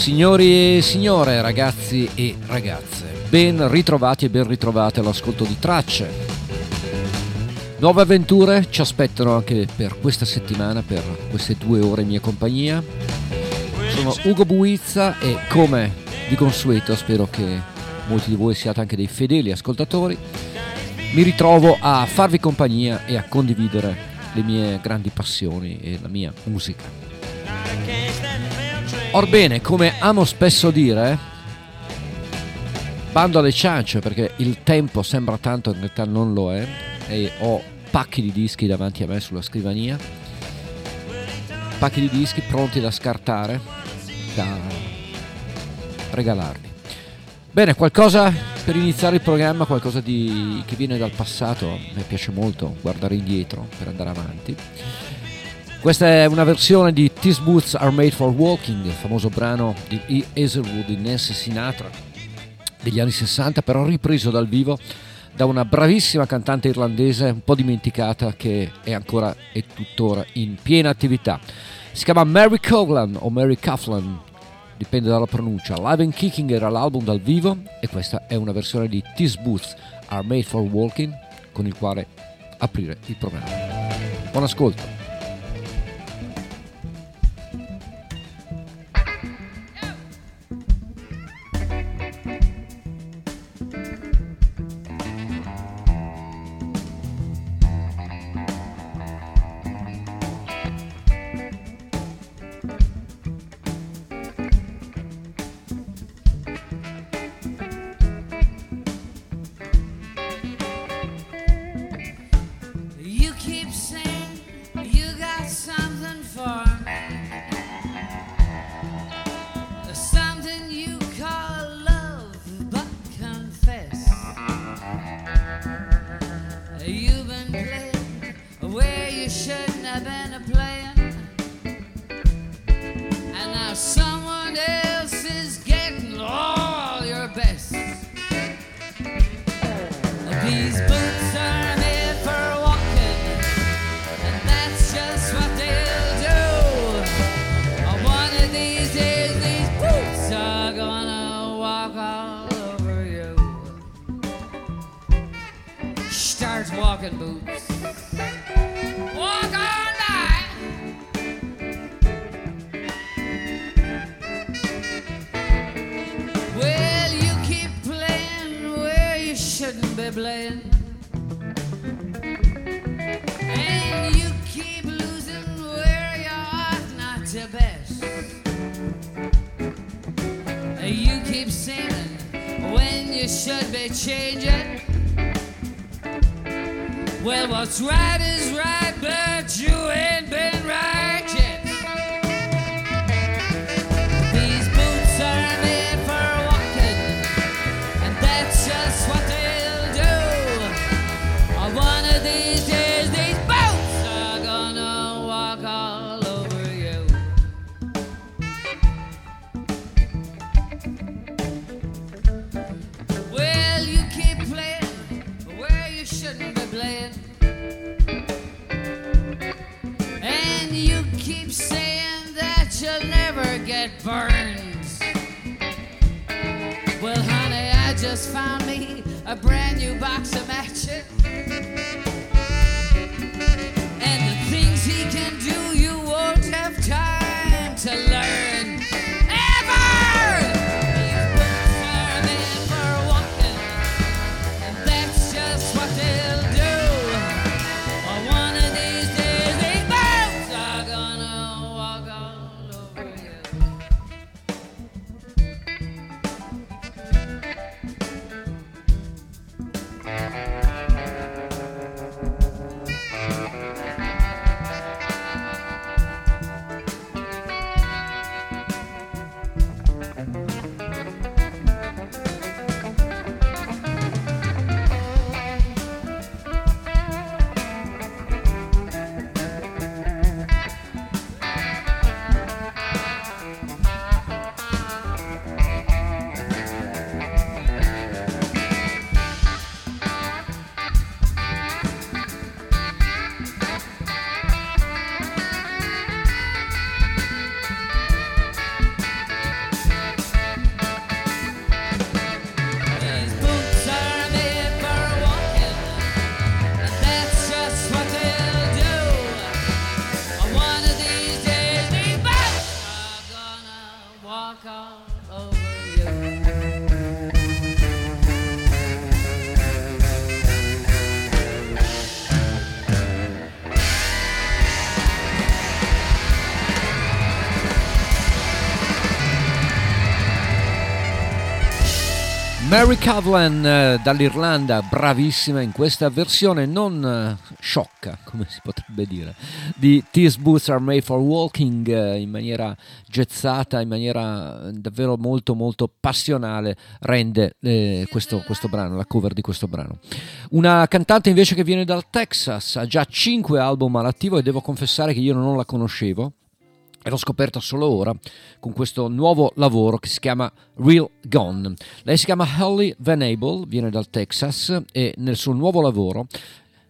Signori e signore, ragazzi e ragazze, ben ritrovati e ben ritrovate all'ascolto di Tracce. Nuove avventure ci aspettano anche per questa settimana, per queste 2 ore in mia compagnia. Sono Ugo Buizza e, come di consueto, spero che molti di voi siate anche dei fedeli ascoltatori. Mi ritrovo a farvi compagnia e a condividere le mie grandi passioni e la mia musica. Orbene, come amo spesso dire, bando alle ciance, perché il tempo sembra tanto, in realtà non lo è, e ho pacchi di dischi davanti a me sulla scrivania, pacchi di dischi pronti da scartare, da regalarvi. Bene, qualcosa per iniziare il programma, qualcosa che viene dal passato. Mi piace molto guardare indietro per andare avanti. Questa è una versione di These Boots Are Made For Walking, il famoso brano di E. Hazelwood di Nancy Sinatra degli anni 60, però ripreso dal vivo da una bravissima cantante irlandese un po' dimenticata, che è ancora e tuttora in piena attività. Si chiama Mary Coughlan o Mary Coughlan, dipende dalla pronuncia. Live and Kicking era l'album dal vivo e questa è una versione di These Boots Are Made For Walking, con il quale aprire il programma. Buon ascolto. Mary Coughlan dall'Irlanda, bravissima in questa versione non sciocca, come si potrebbe dire, di These Boots Are Made for Walking, in maniera gezzata, in maniera davvero molto molto passionale rende questo brano, la cover di questo brano. Una cantante invece che viene dal Texas, ha già 5 album all'attivo e devo confessare che io non la conoscevo e l'ho scoperta solo ora con questo nuovo lavoro che si chiama Real Gone. Lei si chiama Holly Van Abel, viene dal Texas e nel suo nuovo lavoro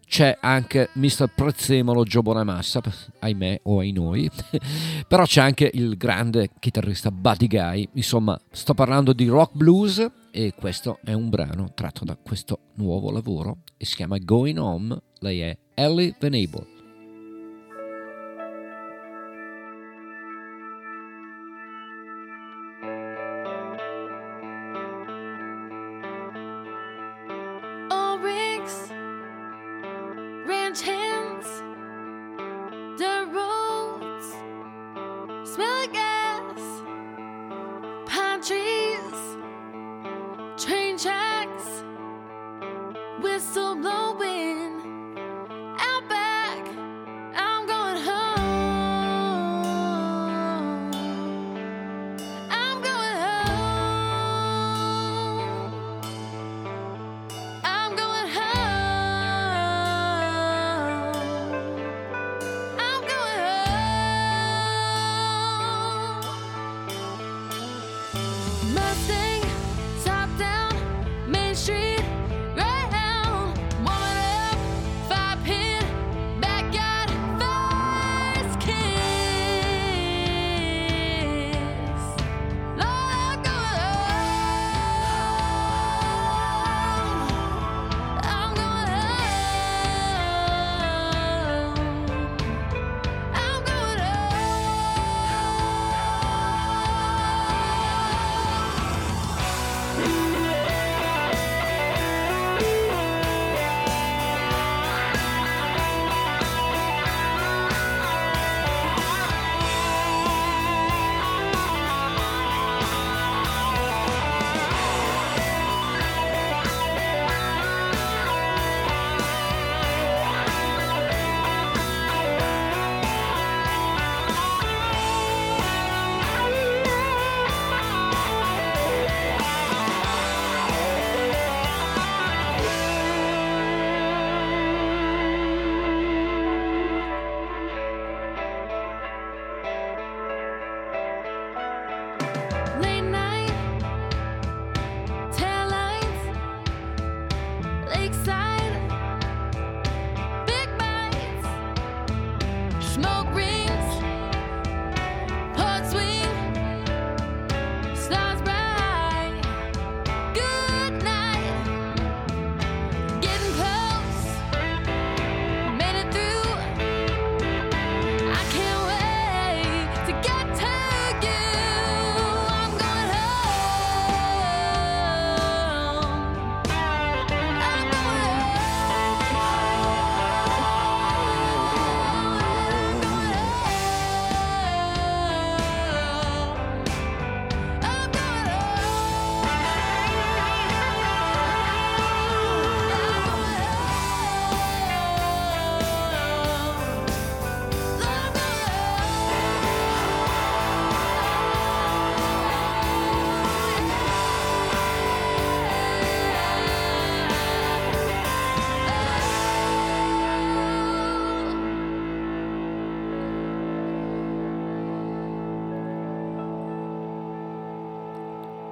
c'è anche Mr. Prezzemolo Joe Bonamassa, ahimè o ai noi, però c'è anche il grande chitarrista Buddy Guy, insomma sto parlando di rock blues e questo è un brano tratto da questo nuovo lavoro e si chiama Going Home. Lei è Holly Van Abel.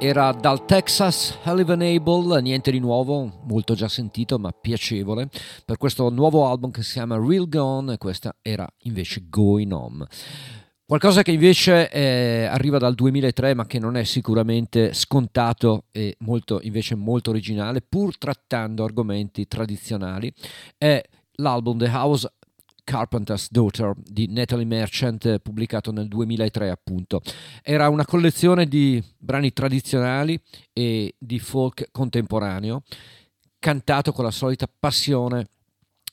Era dal Texas, Holly Van Abel, niente di nuovo, molto già sentito ma piacevole, per questo nuovo album che si chiama Real Gone e questa era invece Going Home. Qualcosa che invece arriva dal 2003 ma che non è sicuramente scontato e molto, invece molto originale, pur trattando argomenti tradizionali, è l'album The House Carpenter's Daughter di Natalie Merchant, pubblicato nel 2003 appunto. Era una collezione di brani tradizionali e di folk contemporaneo, cantato con la solita passione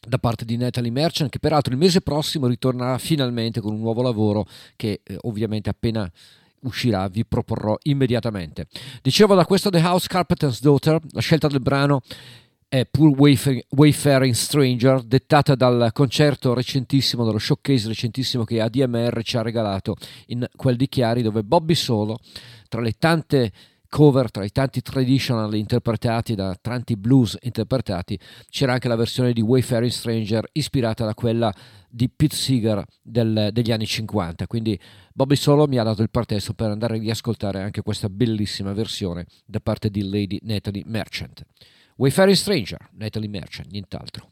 da parte di Natalie Merchant, che peraltro il mese prossimo ritornerà finalmente con un nuovo lavoro che ovviamente appena uscirà, vi proporrò immediatamente. Dicevo, da questo The House Carpenter's Daughter, la scelta del brano è Poor Wayfaring Stranger, dettata dal concerto recentissimo, dallo showcase recentissimo che ADMR ci ha regalato in quel di Chiari, dove Bobby Solo, tra le tante cover, tra i tanti traditional interpretati, da tanti blues interpretati, c'era anche la versione di Wayfaring Stranger ispirata da quella di Pete Seeger degli anni 50. Quindi Bobby Solo mi ha dato il pretesto per andare a riascoltare anche questa bellissima versione da parte di Lady Natalie Merchant. Wayfaring Stranger, Natalie Merchant, nient'altro.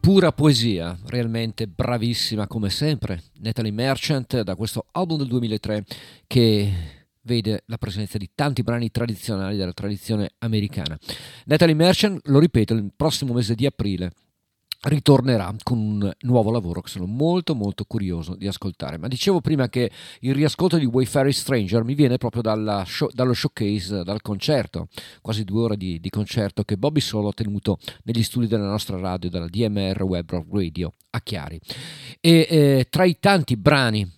Pura poesia, realmente bravissima come sempre Natalie Merchant, da questo album del 2003 che vede la presenza di tanti brani tradizionali della tradizione americana. Natalie Merchant, lo ripeto, il prossimo mese di aprile ritornerà con un nuovo lavoro che sono molto molto curioso di ascoltare. Ma dicevo prima che il riascolto di Wayfaring Stranger mi viene proprio dallo showcase, dal concerto, quasi 2 ore di concerto che Bobby Solo ha tenuto negli studi della nostra radio, della DMR Web Radio a Chiari. E tra i tanti brani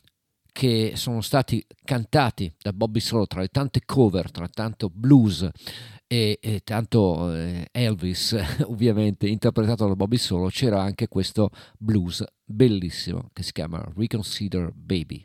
che sono stati cantati da Bobby Solo, tra le tante cover, tra tanto blues e tanto Elvis ovviamente interpretato da Bobby Solo, c'era anche questo blues bellissimo che si chiama Reconsider Baby.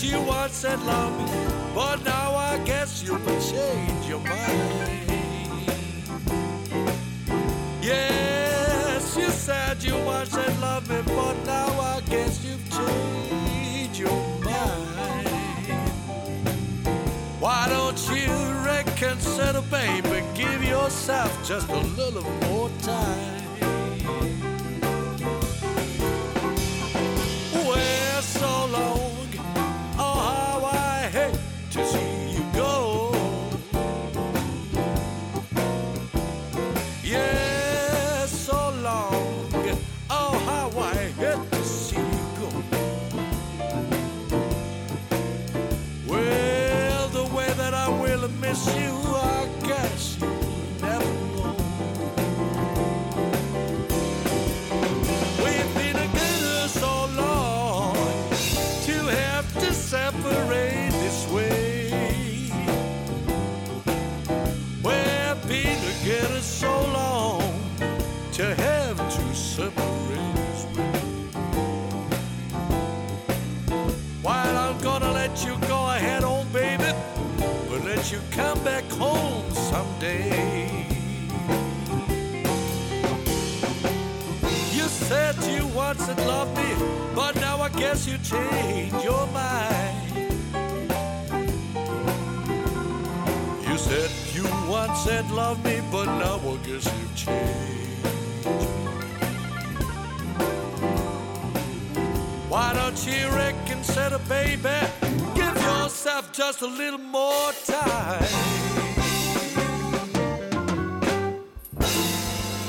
You once said love me, but now I guess you can change your mind. Yes, you said you once said love me, but now I guess you've changed your mind. Why don't you reconsider, baby? Give yourself just a little more time. so long to have to separate us. While I'm gonna let you go ahead on, baby, but let you come back home someday. You said you once had loved me, but now I guess you changed your mind. You said you once said love me, but now I guess you've changed. Why don't you reconsider, baby? Give yourself just a little more time.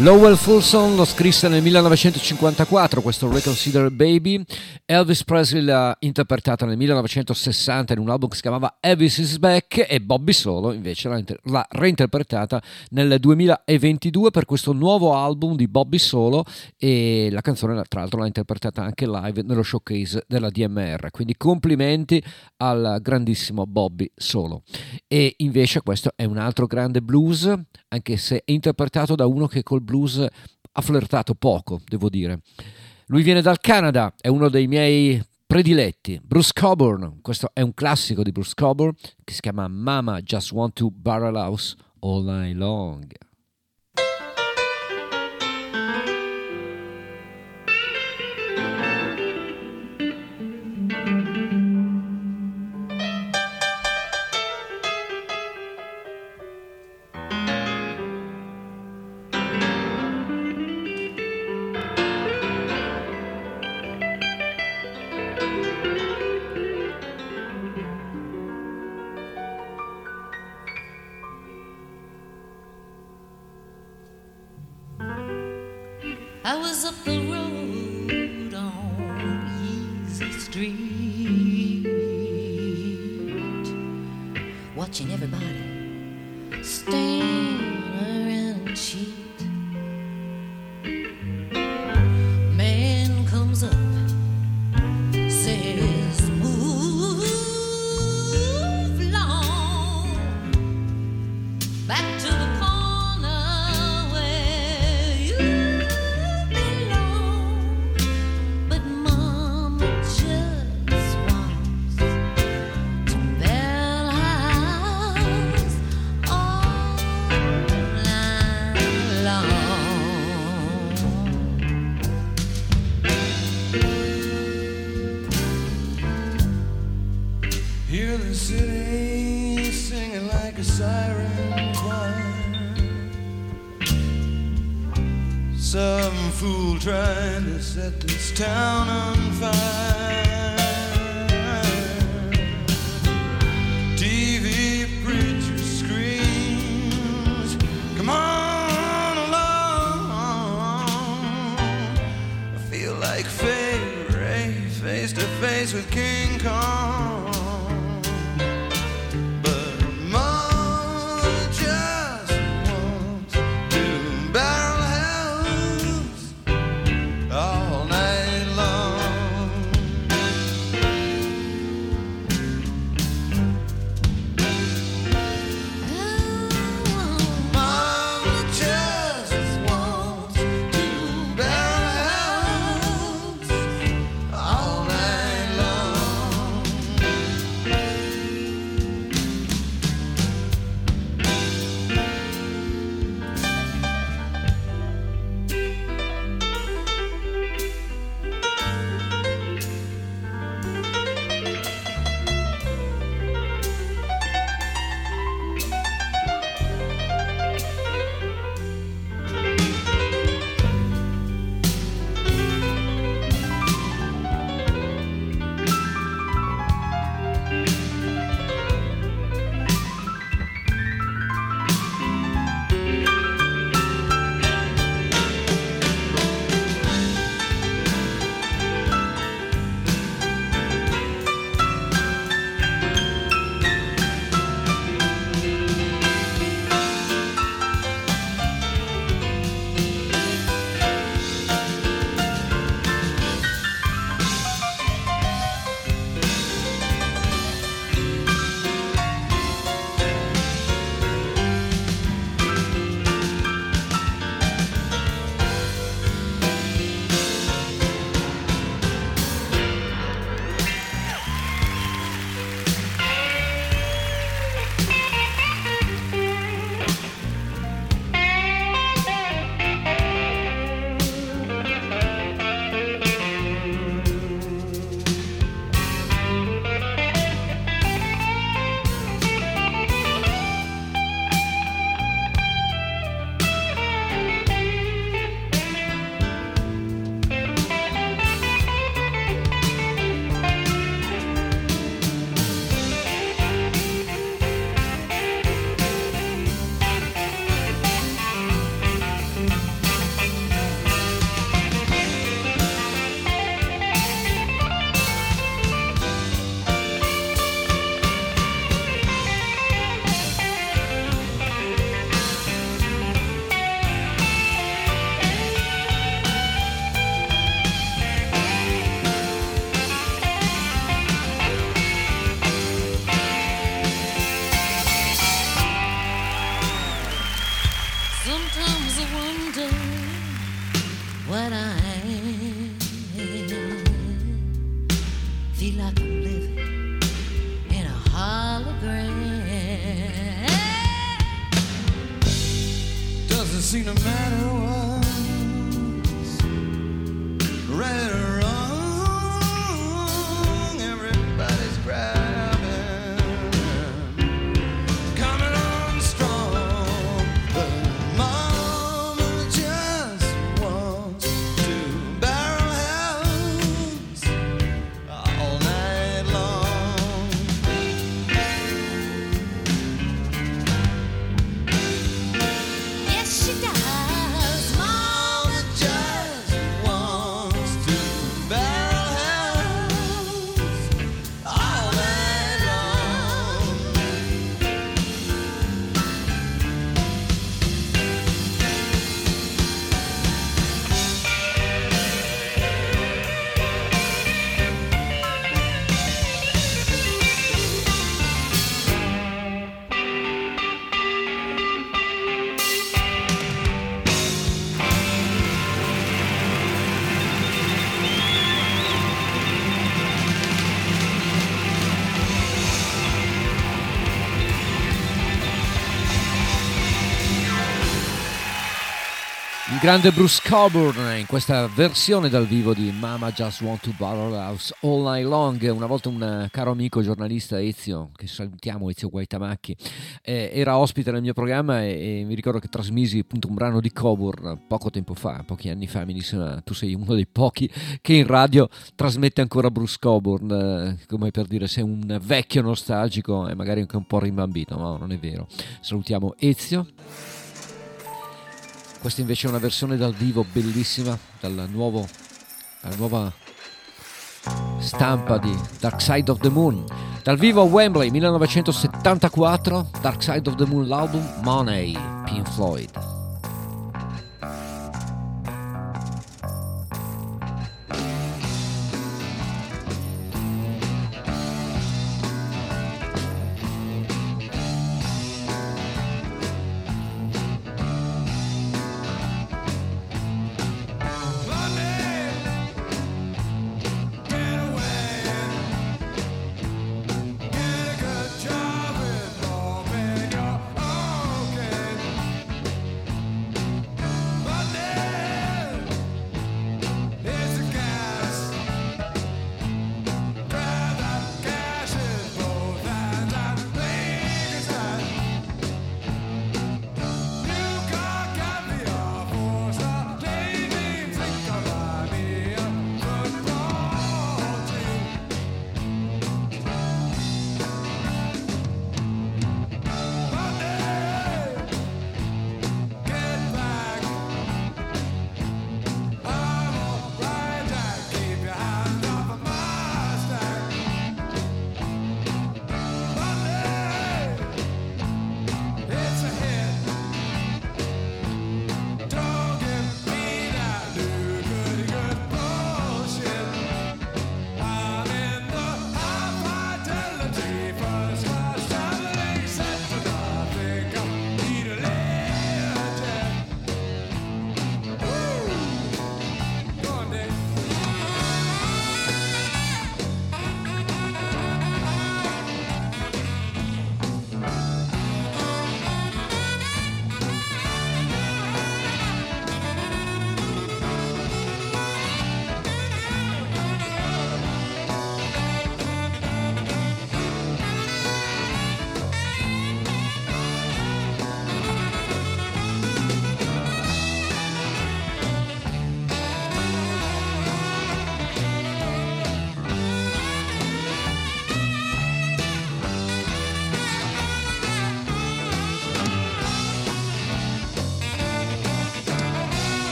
Lowell Fulson lo scrisse nel 1954, questo Reconsider Baby. Elvis Presley l'ha interpretata nel 1960 in un album che si chiamava Elvis Is Back, e Bobby Solo invece l'ha reinterpretata nel 2022 per questo nuovo album di Bobby Solo, e la canzone tra l'altro l'ha interpretata anche live nello showcase della DMR, quindi complimenti al grandissimo Bobby Solo. E invece questo è un altro grande blues, anche se è interpretato da uno che col blues ha flirtato poco, devo dire. Lui viene dal Canada, è uno dei miei prediletti, Bruce Cockburn. Questo è un classico di Bruce Cockburn che si chiama Mama Just Want to Barrel House All Night Long. was a wonder when I feel like I'm living in a hologram. Doesn't seem to matter what's right or wrong. Everybody's grabbing. Grande Bruce Cockburn in questa versione dal vivo di Mama Just Want to Borrow House All Night Long. Una volta un caro amico giornalista, Ezio, che salutiamo, Ezio Guaitamacchi, era ospite nel mio programma e mi ricordo che trasmisi appunto un brano di Cockburn poco tempo fa, pochi anni fa. Mi disse: tu sei uno dei pochi che in radio trasmette ancora Bruce Cockburn, come per dire sei un vecchio nostalgico e magari anche un po' rimbambito. No, non è vero. Salutiamo Ezio. Questa invece è una versione dal vivo bellissima, dalla nuova stampa di Dark Side of the Moon. Dal vivo a Wembley 1974, Dark Side of the Moon, l'album Money, Pink Floyd.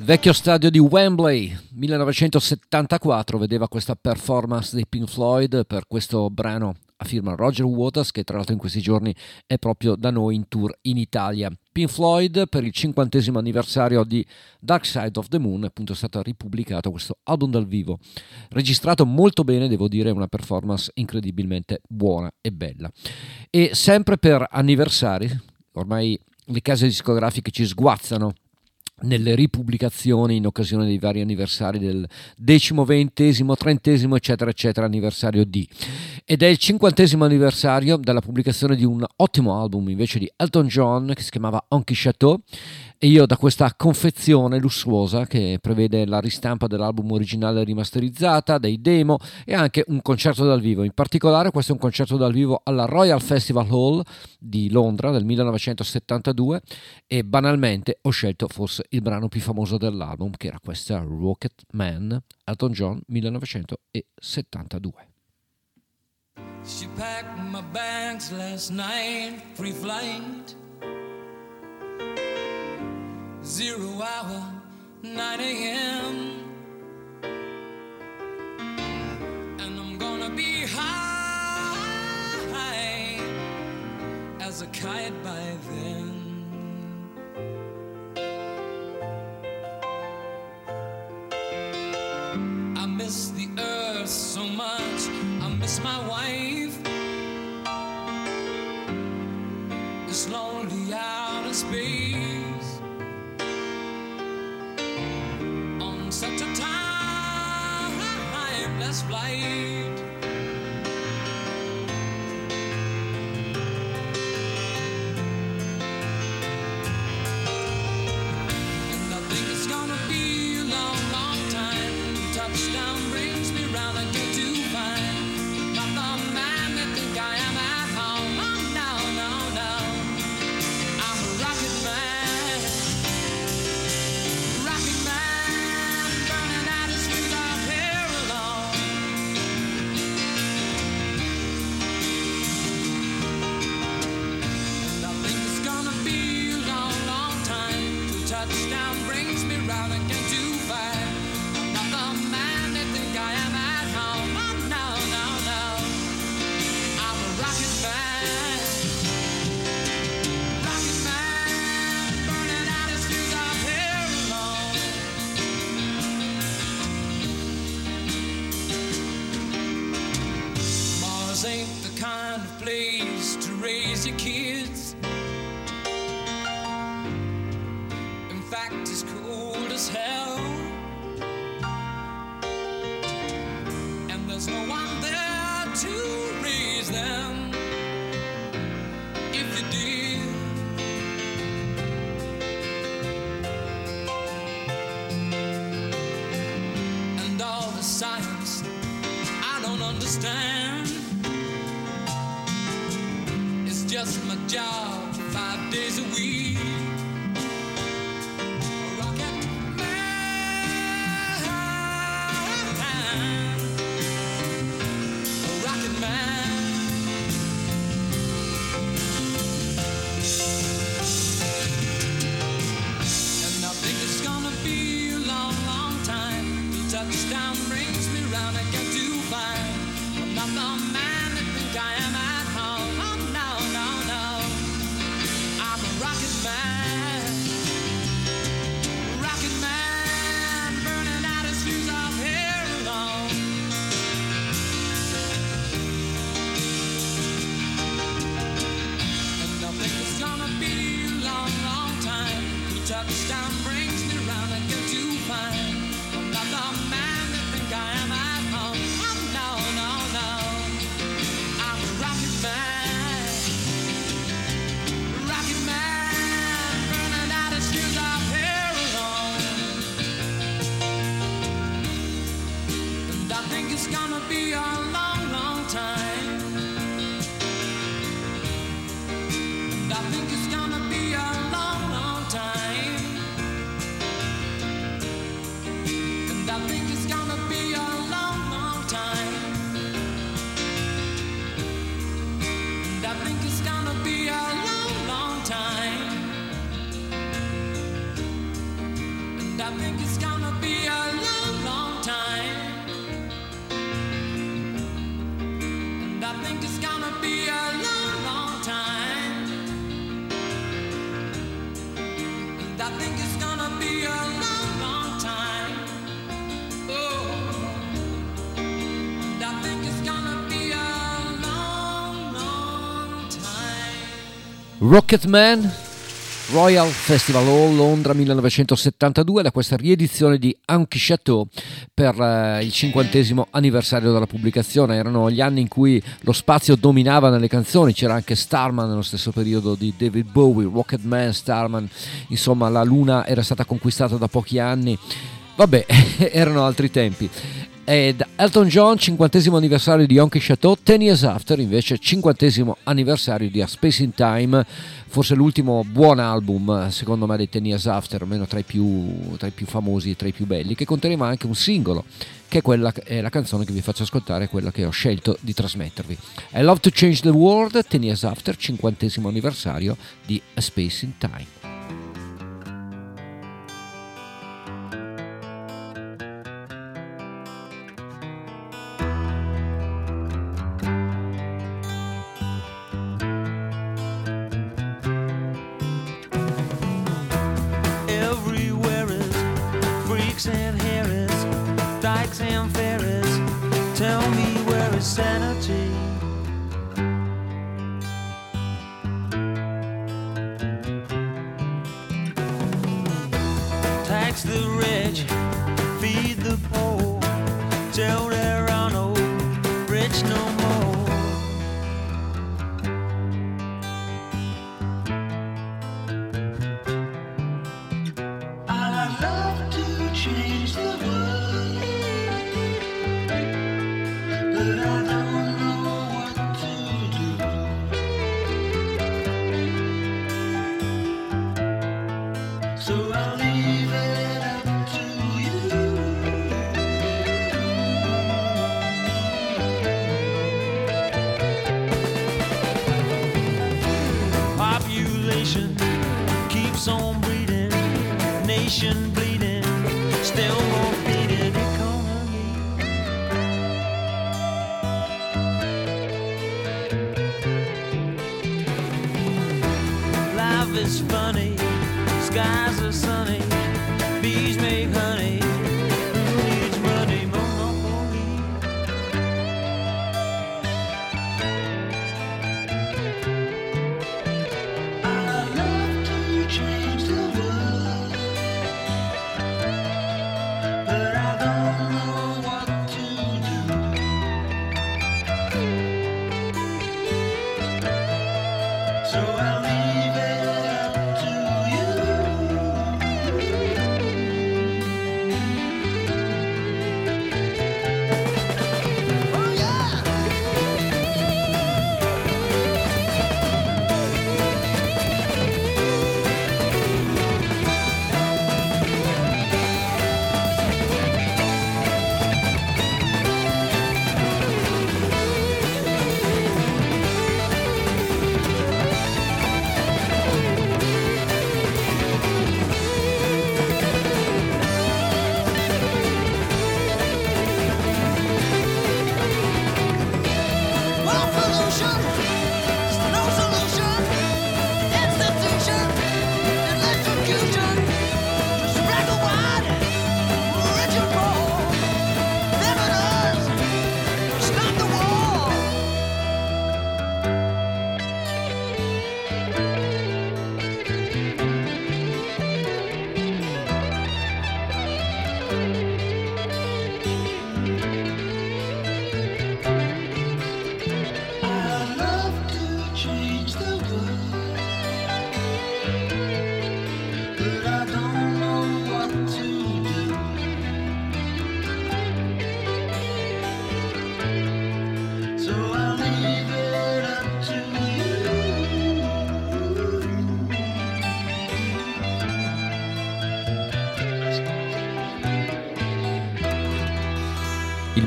Il vecchio stadio di Wembley, 1974, vedeva questa performance dei Pink Floyd per questo brano a firma Roger Waters, che tra l'altro in questi giorni è proprio da noi in tour in Italia. Pink Floyd, per il 50° anniversario di Dark Side of the Moon, appunto è stato ripubblicato questo album dal vivo, registrato molto bene, devo dire, una performance incredibilmente buona e bella. E sempre per anniversari, ormai le case discografiche ci sguazzano nelle ripubblicazioni in occasione dei vari anniversari del 10°, 20°, 30° eccetera eccetera anniversario di, ed è il 50° anniversario della pubblicazione di un ottimo album invece di Elton John che si chiamava Honky Château, e io da questa confezione lussuosa che prevede la ristampa dell'album originale rimasterizzata, dei demo e anche un concerto dal vivo. In particolare questo è un concerto dal vivo alla Royal Festival Hall di Londra del 1972 e banalmente ho scelto forse il brano più famoso dell'album, che era questa Rocket Man, Elton John, 1972. She packed my bags last night, pre-flight, 0 hour, 9 a.m. And I'm gonna be high as a kite by then. I miss the earth so much, I miss my wife. It's lonely out in space on such a timeless flight. And I think it's gonna be a long, long time. Touchdown brings me round, I get to find not the man that think I am at home. Oh no, no, no, I'm a rocket man. Rocket man, burning out his wings out here alone. And I think it's gonna be a long, long time. Touchdown brings me round, I get to find ain't the kind of place to raise your kids. In fact, it's cold as hell, and there's no one there to raise them. If you did, and all the science I don't understand, just my job 5 days a week. A rocket man, a rocket man. And I think it's gonna be a long, long time till touchdown brings me round again to find I'm not the man that think I am at home. I'm not touchdown brings me round, I get to find I'm not the man that think I am at home. Oh no, no, no, I'm a rocket man. Rocket man, burning out his fuse out here alone. And I think it's gonna be a long, long time. And I think it's gonna be a long, long time. I think Rocketman, Royal Festival Hall, Londra 1972, da questa riedizione di Honky Château per il 50° anniversario della pubblicazione. Erano gli anni in cui lo spazio dominava nelle canzoni, c'era anche Starman nello stesso periodo di David Bowie, Rocketman, Starman, insomma la luna era stata conquistata da pochi anni, vabbè erano altri tempi. Ed Elton John, 50° anniversario di Honky Château. Ten Years After invece, 50° anniversario di A Space In Time, forse l'ultimo buon album secondo me dei Ten Years After, almeno tra i più famosi e tra i più belli, che conteneva anche un singolo, che è quella, è la canzone che vi faccio ascoltare, quella che ho scelto di trasmettervi, I Love to Change the World, Ten Years After, 50° anniversario di A Space In Time.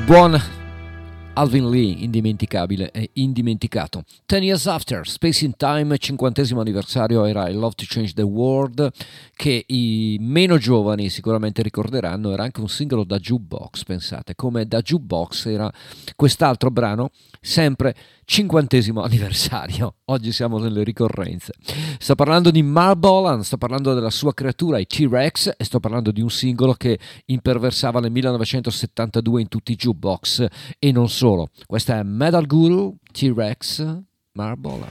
Buon Alvin Lee, indimenticabile e indimenticato. Ten Years After, Space in Time, 50° anniversario, era I Love to Change the World, che i meno giovani sicuramente ricorderanno. Era anche un singolo da jukebox, pensate, come da jukebox era quest'altro brano, sempre 50° anniversario. Oggi siamo nelle ricorrenze. Sto parlando di Marc Bolan, sto parlando della sua creatura, i T-Rex, e sto parlando di un singolo che imperversava nel 1972 in tutti i jukebox e non solo. Questa è Metal Guru, T-Rex, Marc Bolan.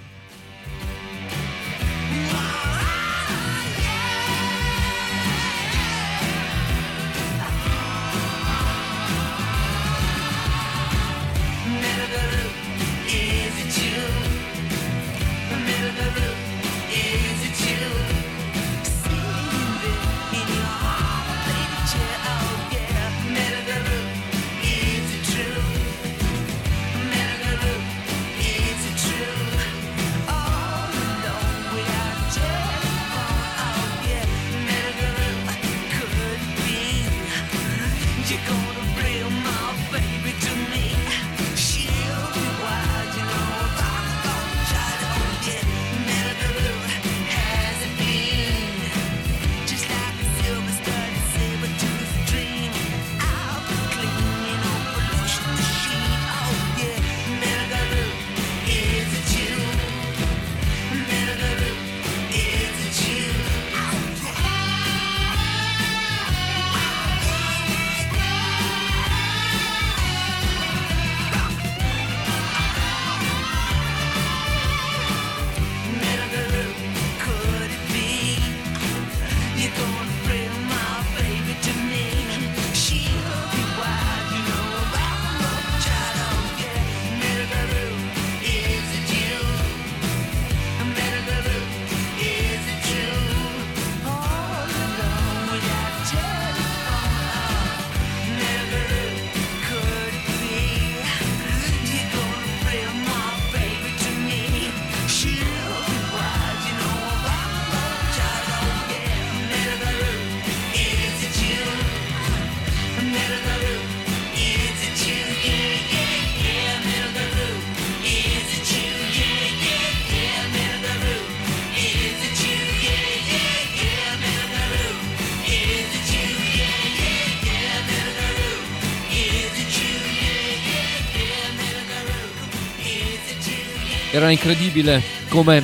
Era incredibile come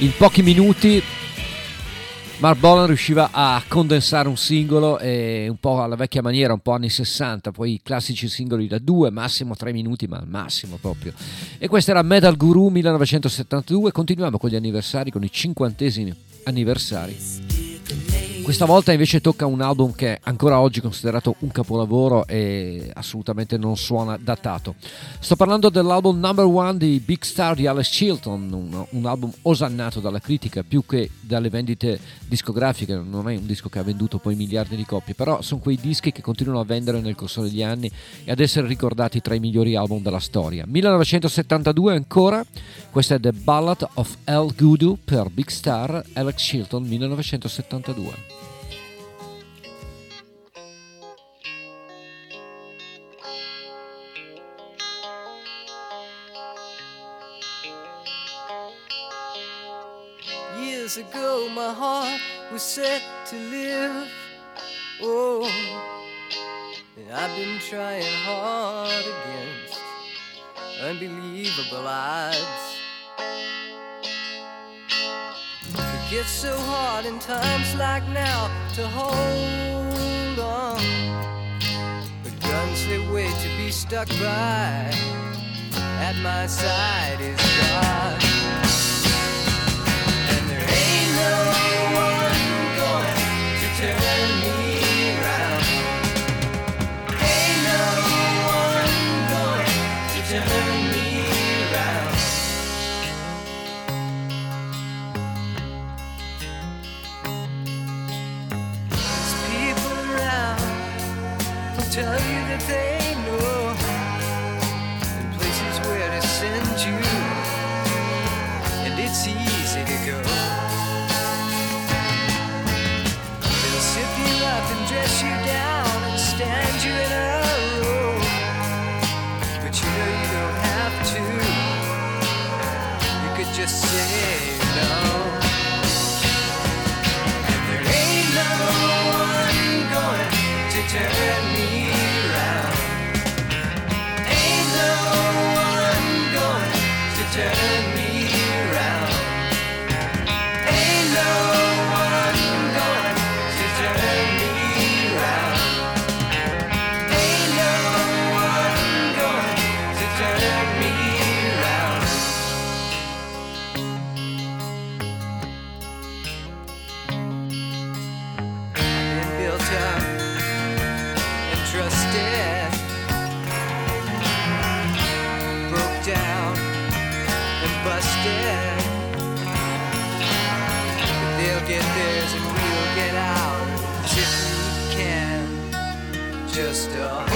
in pochi minuti Marc Bolan riusciva a condensare un singolo, e un po' alla vecchia maniera, un po' anni 60, poi i classici singoli da 2, massimo 3 minuti, ma al massimo proprio. E questo era Metal Guru 1972. Continuiamo con gli anniversari, con i 50esimi anniversari. Questa volta invece tocca un album che è ancora oggi considerato un capolavoro e assolutamente non suona datato. Sto parlando dell'album Number One di Big Star di Alex Chilton, un album osannato dalla critica più che dalle vendite discografiche. Non è un disco che ha venduto poi miliardi di copie, però sono quei dischi che continuano a vendere nel corso degli anni e ad essere ricordati tra i migliori album della storia. 1972 ancora, questa è The Ballad of El Guru per Big Star, Alex Chilton 1972. Years ago my heart was set to live. Oh, I've been trying hard against unbelievable odds. It gets so hard in times like now to hold on, but guns they wait to be stuck by at my side is God. No one going to turn me round. Ain't no one going to turn me round. There's people around who tell you that they know and places where to send you, and it's easy to go. Dress you down and stand you in a row, but you know you don't have to. You could just say no. And there ain't no one going to turn me around. Ain't no one going to turn me around. Ain't no one going to turn me around. Get theirs and we'll get ours if we can. Just a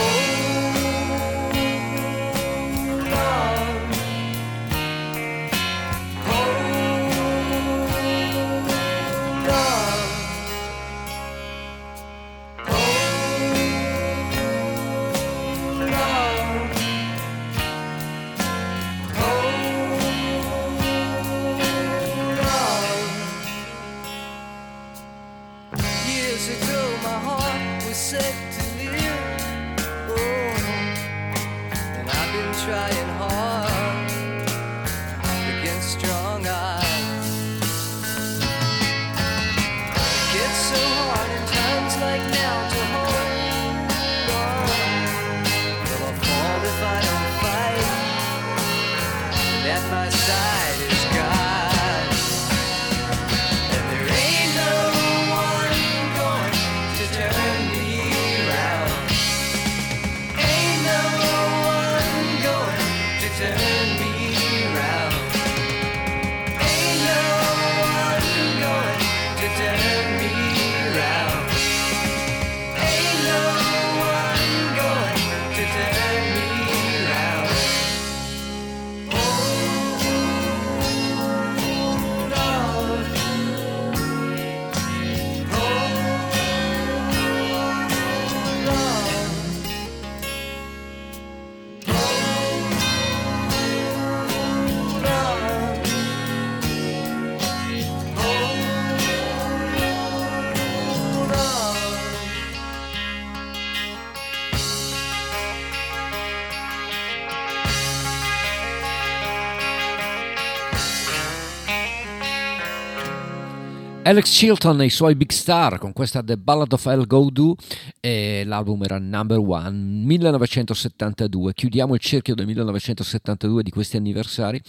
Alex Chilton e i suoi Big Star con questa The Ballad of El Go-Do, e l'album era Number One 1972. Chiudiamo il cerchio del 1972 di questi anniversari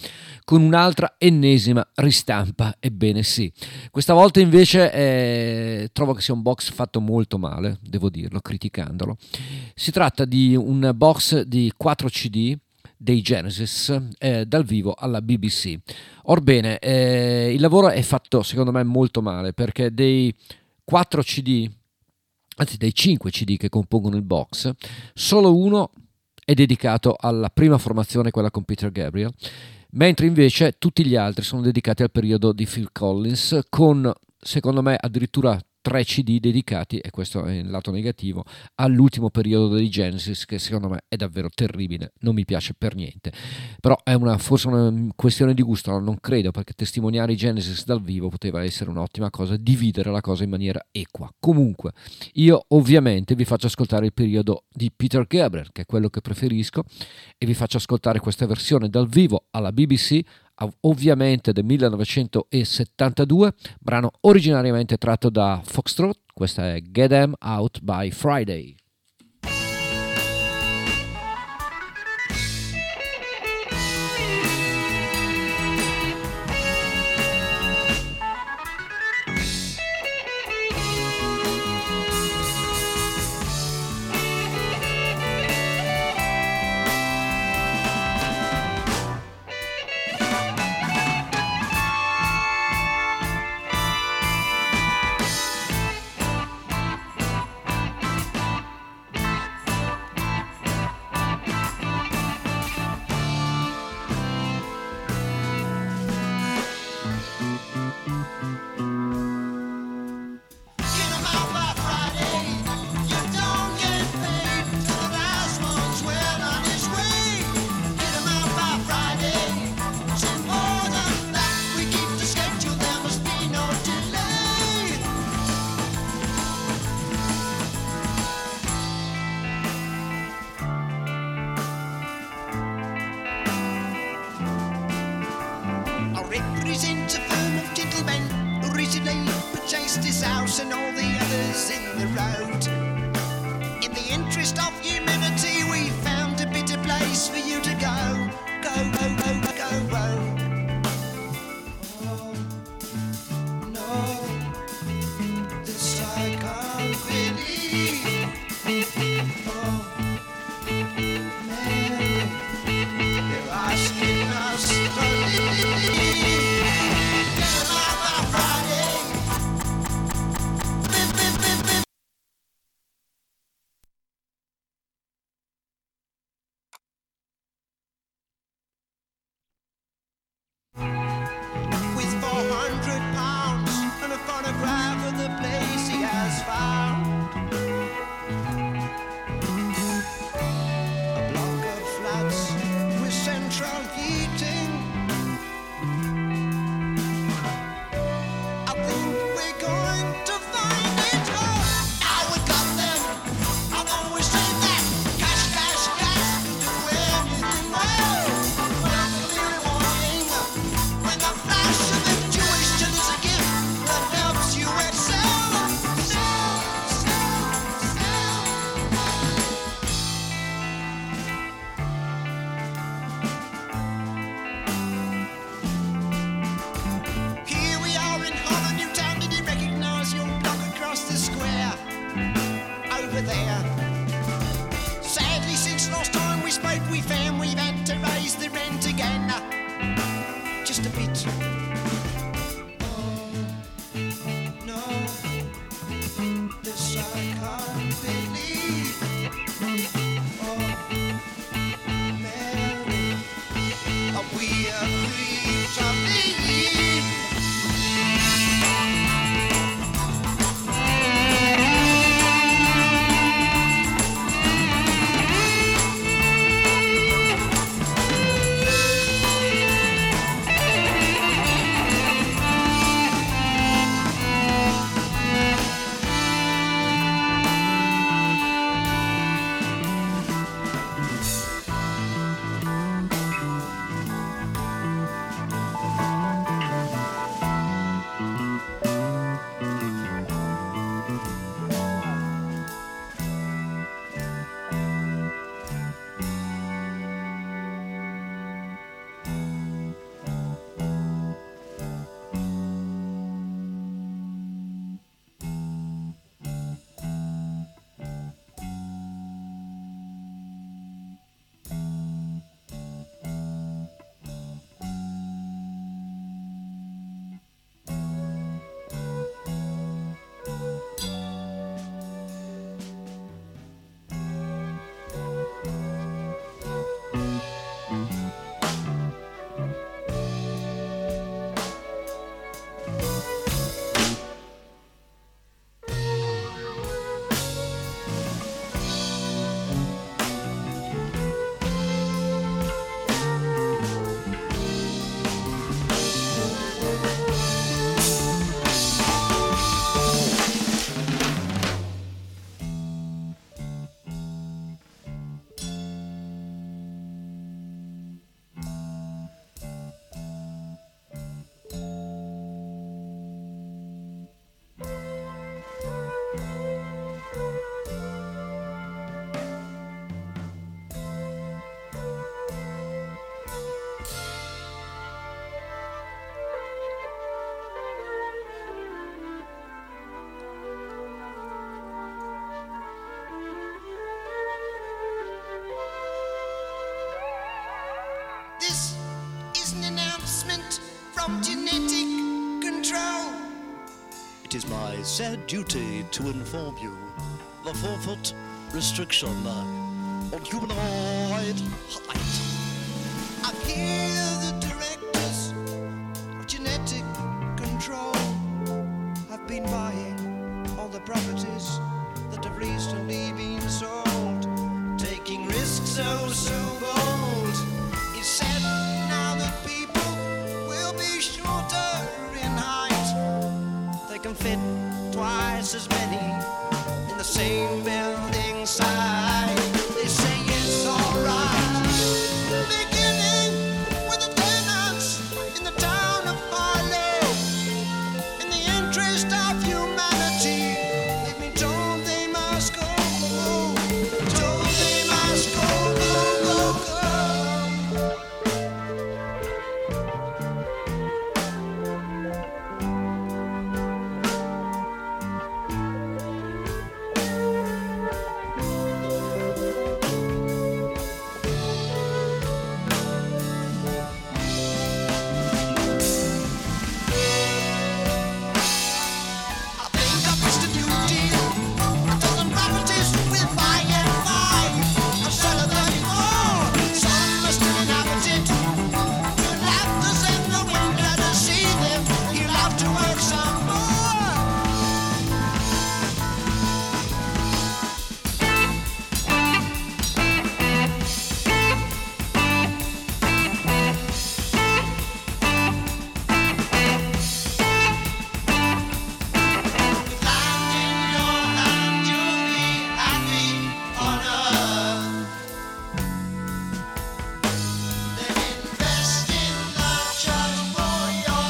con un'altra ennesima ristampa, ebbene sì. Questa volta invece trovo che sia un box fatto molto male, devo dirlo, criticandolo. Si tratta di un box di 4 CD dei Genesis dal vivo alla BBC. Orbene, il lavoro è fatto secondo me molto male, perché dei 4 CD, anzi dei 5 CD che compongono il box, solo uno è dedicato alla prima formazione, quella con Peter Gabriel, mentre invece tutti gli altri sono dedicati al periodo di Phil Collins, con secondo me addirittura 3 CD dedicati, e questo è il lato negativo, all'ultimo periodo dei Genesis, che secondo me è davvero terribile, non mi piace per niente. Però è forse una questione di gusto, non credo, perché testimoniare i Genesis dal vivo poteva essere un'ottima cosa, dividere la cosa in maniera equa. Comunque, io ovviamente vi faccio ascoltare il periodo di Peter Gabriel, che è quello che preferisco, e vi faccio ascoltare questa versione dal vivo alla BBC, ovviamente del 1972, brano originariamente tratto da Foxtrot. Questa è Get Them Out by Friday. This is an announcement from Genetic Control. It is my sad duty to inform you the 4-foot restriction on humanoid height. I hear the directors of Genetic Control have been buying all the properties that have recently been sold, taking risks oh so bold. It's said now that people will be shorter in height. They can fit twice as many in the same building size. They say it's alright. Beginning with the tenants in the town of Harlow. In the interest of humanity, they've been told they must go. Told they must go, go, I think I missed a new deal. I told them properties will buy and buy. I'm celebrating all. Some must have inhabited. You'll have to send the window to see them. You'll have to work some more. If land in your land, you'll be happy on earth. Then invest in the church for your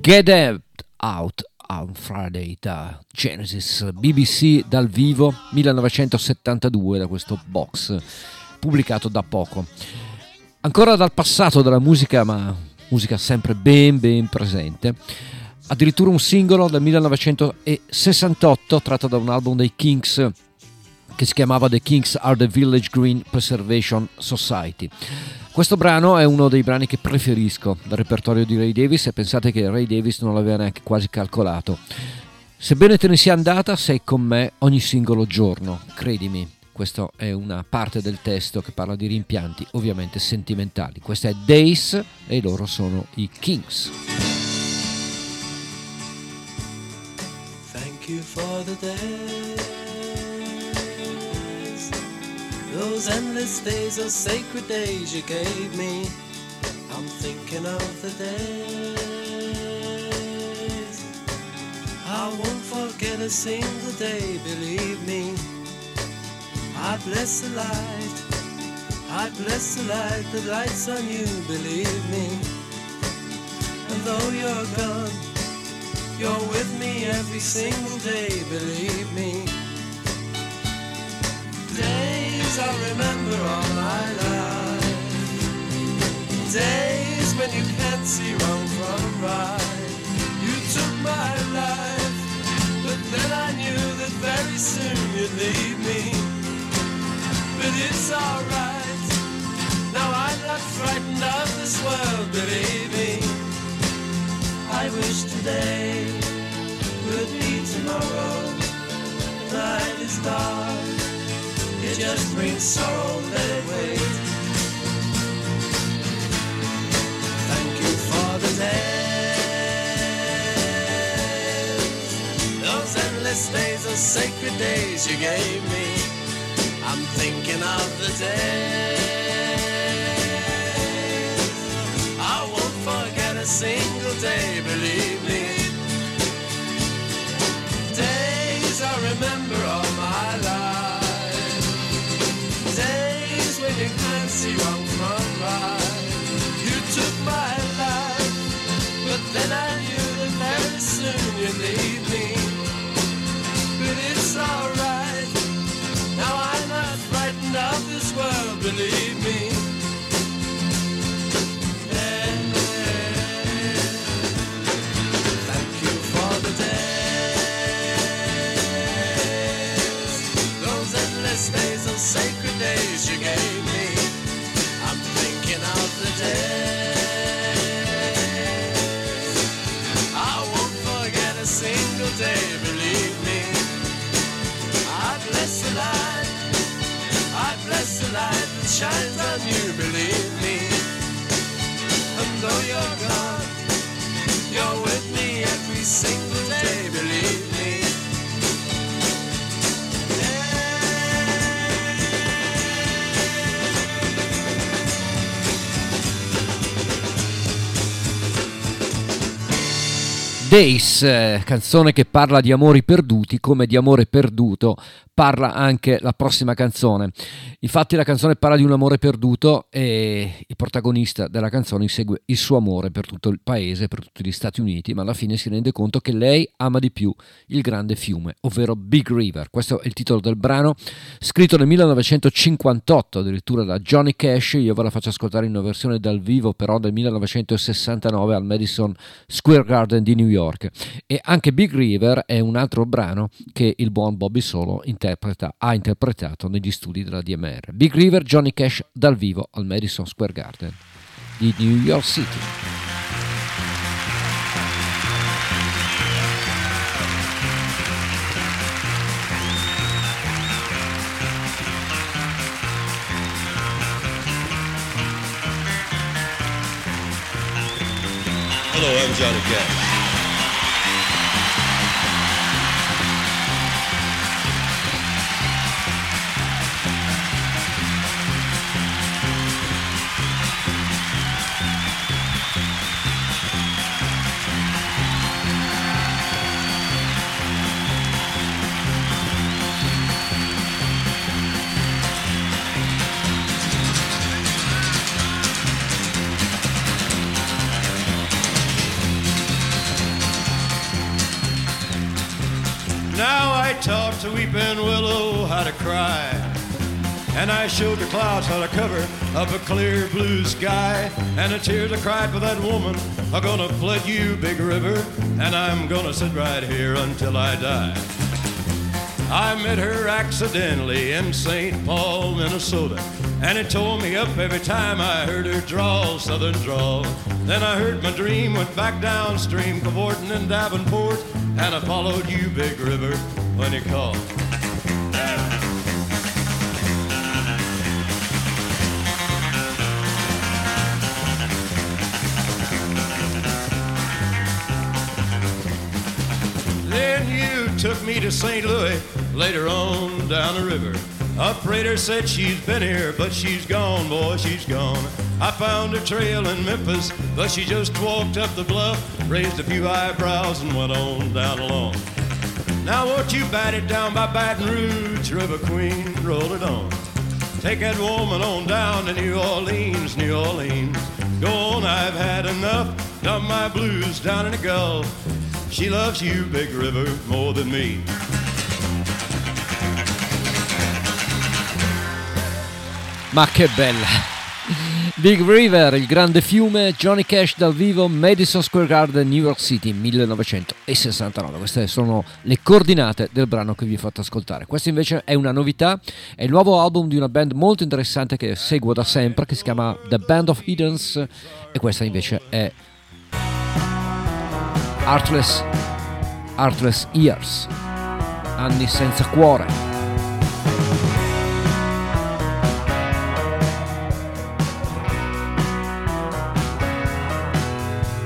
Get Out on Friday da Genesis, BBC dal vivo 1972, da questo box pubblicato da poco. Ancora dal passato della musica, ma musica sempre ben presente. Addirittura un singolo del 1968 tratto da un album dei Kinks che si chiamava The Kinks Are the Village Green Preservation Society. Questo brano è uno dei brani che preferisco dal repertorio di Ray Davies, e pensate che Ray Davies non l'aveva neanche quasi calcolato. Sebbene te ne sia andata, sei con me ogni singolo giorno, credimi. Questa è una parte del testo che parla di rimpianti, ovviamente sentimentali. Questa è Days e loro sono i Kinks. Thank you for the days. Those endless days are sacred days you gave me. I'm thinking of the days. I won't forget a single day, believe me. I bless the light. I bless the light that lights on you, believe me. And though you're gone, you're with me every single day, believe me. Days I remember all my life. Days when you can't see wrong from right. You took my life, but then I knew that very soon you'd leave me. But it's alright. Now I'm not frightened of this world, believe me. I wish today would be tomorrow. The night is dark. It just brings sorrow, let it wait. Thank you for the days. Those endless days are sacred days you gave me. I'm thinking of the days. I won't forget a single day, believe me. Days I remember all my life. You can't see wrong from right. You took my life, but then I you're gone. You're with me every single day, believe me. Days, canzone che parla di amori perduti, come di amore perduto parla anche la prossima canzone. Infatti la canzone parla di un amore perduto e il protagonista della canzone insegue il suo amore per tutto il paese, per tutti gli Stati Uniti, ma alla fine si rende conto che lei ama di più il grande fiume, ovvero Big River. Questo è il titolo del brano, scritto nel 1958 addirittura da Johnny Cash. Io ve la faccio ascoltare in una versione dal vivo però del 1969 al Madison Square Garden di New York. E anche Big River è un altro brano che il buon Bobby Solo ha interpretato negli studi della DMR. Big River, Johnny Cash dal vivo al Madison Square Garden di New York City. Hello, I'm Johnny Cash. Taught to weeping willow how to cry, and I showed the clouds how to cover up a clear blue sky, and the tears I cried for that woman are gonna flood you, Big River, and I'm gonna sit right here until I die. I met her accidentally in St. Paul, Minnesota, and it tore me up every time I heard her drawl, southern drawl. Then I heard my dream went back downstream, cavorting in Davenport, and I followed you, Big River, when you called. Then you took me to St. Louis later on down the river. Operator said she's been here, but she's gone, boy, she's gone. I found her trail in Memphis, but she just walked up the bluff, raised a few eyebrows and went on down along. Now won't you bat it down by Baton Rouge, River Queen, roll it on. Take that woman on down to New Orleans, New Orleans. Go on, I've had enough, dump my blues down in the Gulf. She loves you, Big River, more than me. Ma che bella! Big River, il grande fiume, Johnny Cash dal vivo, Madison Square Garden, New York City, 1969. Queste sono le coordinate del brano che vi ho fatto ascoltare. Questo invece è una novità, è il nuovo album di una band molto interessante che seguo da sempre, che si chiama The Band of Heathens, e questa invece è Heartless Years, anni senza cuore.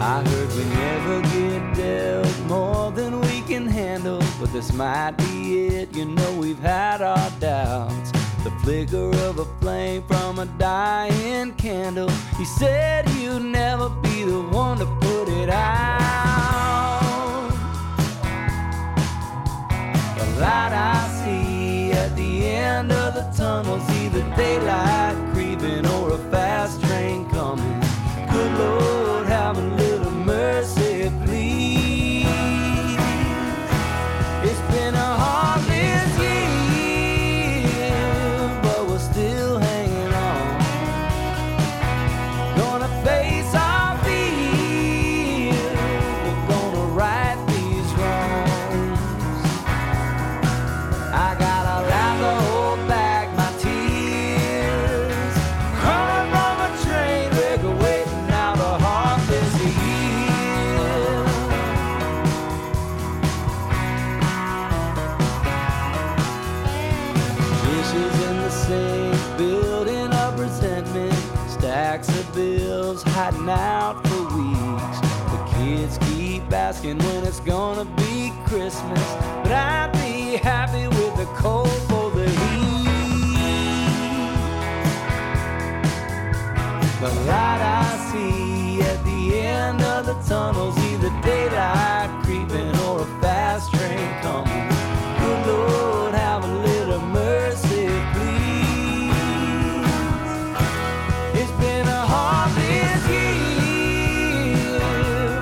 I heard we never get dealt more than we can handle, but this might be it, you know we've had our doubts. The flicker of a flame from a dying candle. You said you'd never be the one to put it out. The light I see at the end of the tunnel's either daylight creeping or a fast train coming. Good Lord, have a little mercy, please. It's been a heartless year, but we're still hanging on. Gonna face our fears, we're gonna right these wrongs. I gotta laugh to hold back my tears, crawling from a train wreck away. Building up resentment, stacks of bills hiding out for weeks. asking when it's gonna be Christmas, but I'd be happy with the cold for the heat. The light I see at the end of the tunnel's either daylight creeping or a fast train coming. Good Lord, have a little mercy, please. It's been a hard day's year,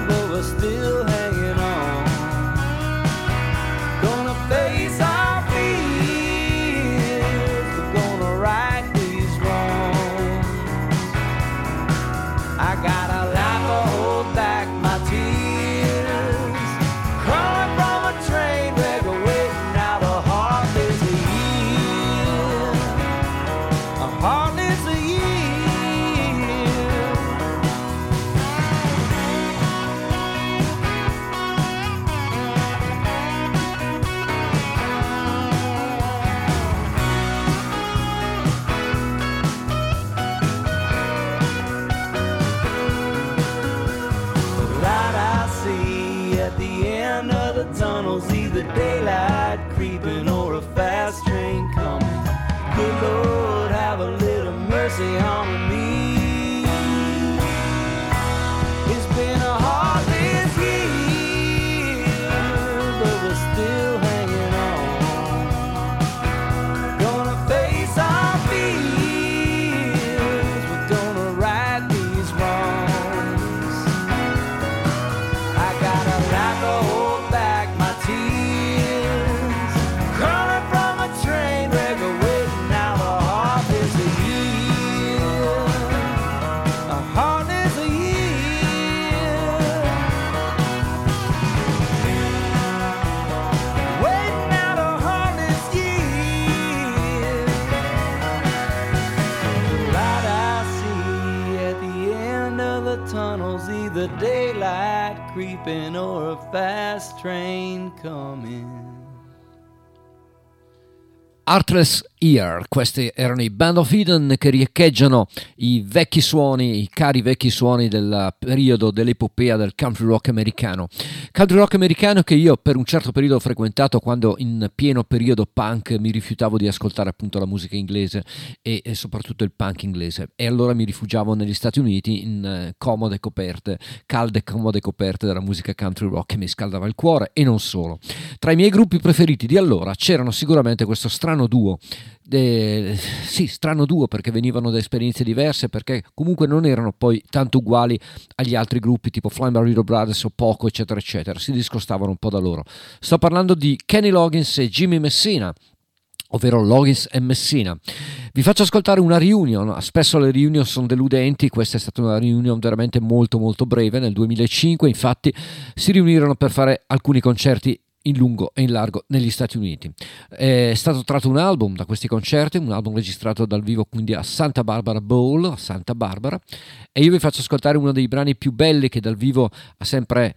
but we're still hanging on. Gonna face our fears, we're gonna right these wrongs. I gotta laugh to hold back my tears, crawling from a train wreck waiting out a hard day's a year, a hard day's a year. The light I see at the end of the tunnel's either daylight creeping or a fast train coming. Good Lord, have a little mercy on me. It's been a hard day's year, but we're still hanging on. Gonna face our fears, we're gonna right these wrongs. I gotta laugh to hold back my tears, crawling from a train wreck waiting out a hard day's a year, a hard day's a year, waiting out a hard day's year. The light I see at the end of the tunnel's either daylight creeping or a fast train coming. Heartless Ear, questi erano i Band of Eden che riecheggiano i vecchi suoni, i cari vecchi suoni del periodo dell'epopea del country rock americano. Country rock americano che io per un certo periodo ho frequentato quando in pieno periodo punk mi rifiutavo di ascoltare appunto la musica inglese e soprattutto il punk inglese, e allora mi rifugiavo negli Stati Uniti in comode coperte, calde comode coperte della musica country rock che mi scaldava il cuore e non solo. Tra i miei gruppi preferiti di allora c'erano sicuramente questo strano duo perché venivano da esperienze diverse, perché comunque non erano poi tanto uguali agli altri gruppi tipo Flying Burrito Brothers o Poco eccetera eccetera, si discostavano un po' da loro. Sto parlando di Kenny Loggins e Jimmy Messina, ovvero Loggins and Messina. Vi faccio ascoltare una reunion, spesso le reunion sono deludenti, questa è stata una reunion veramente molto molto breve. Nel 2005 infatti si riunirono per fare alcuni concerti in lungo e in largo negli Stati Uniti. È stato tratto un album da questi concerti, un album registrato dal vivo quindi a Santa Barbara Bowl, a Santa Barbara, e io vi faccio ascoltare uno dei brani più belli che dal vivo è sempre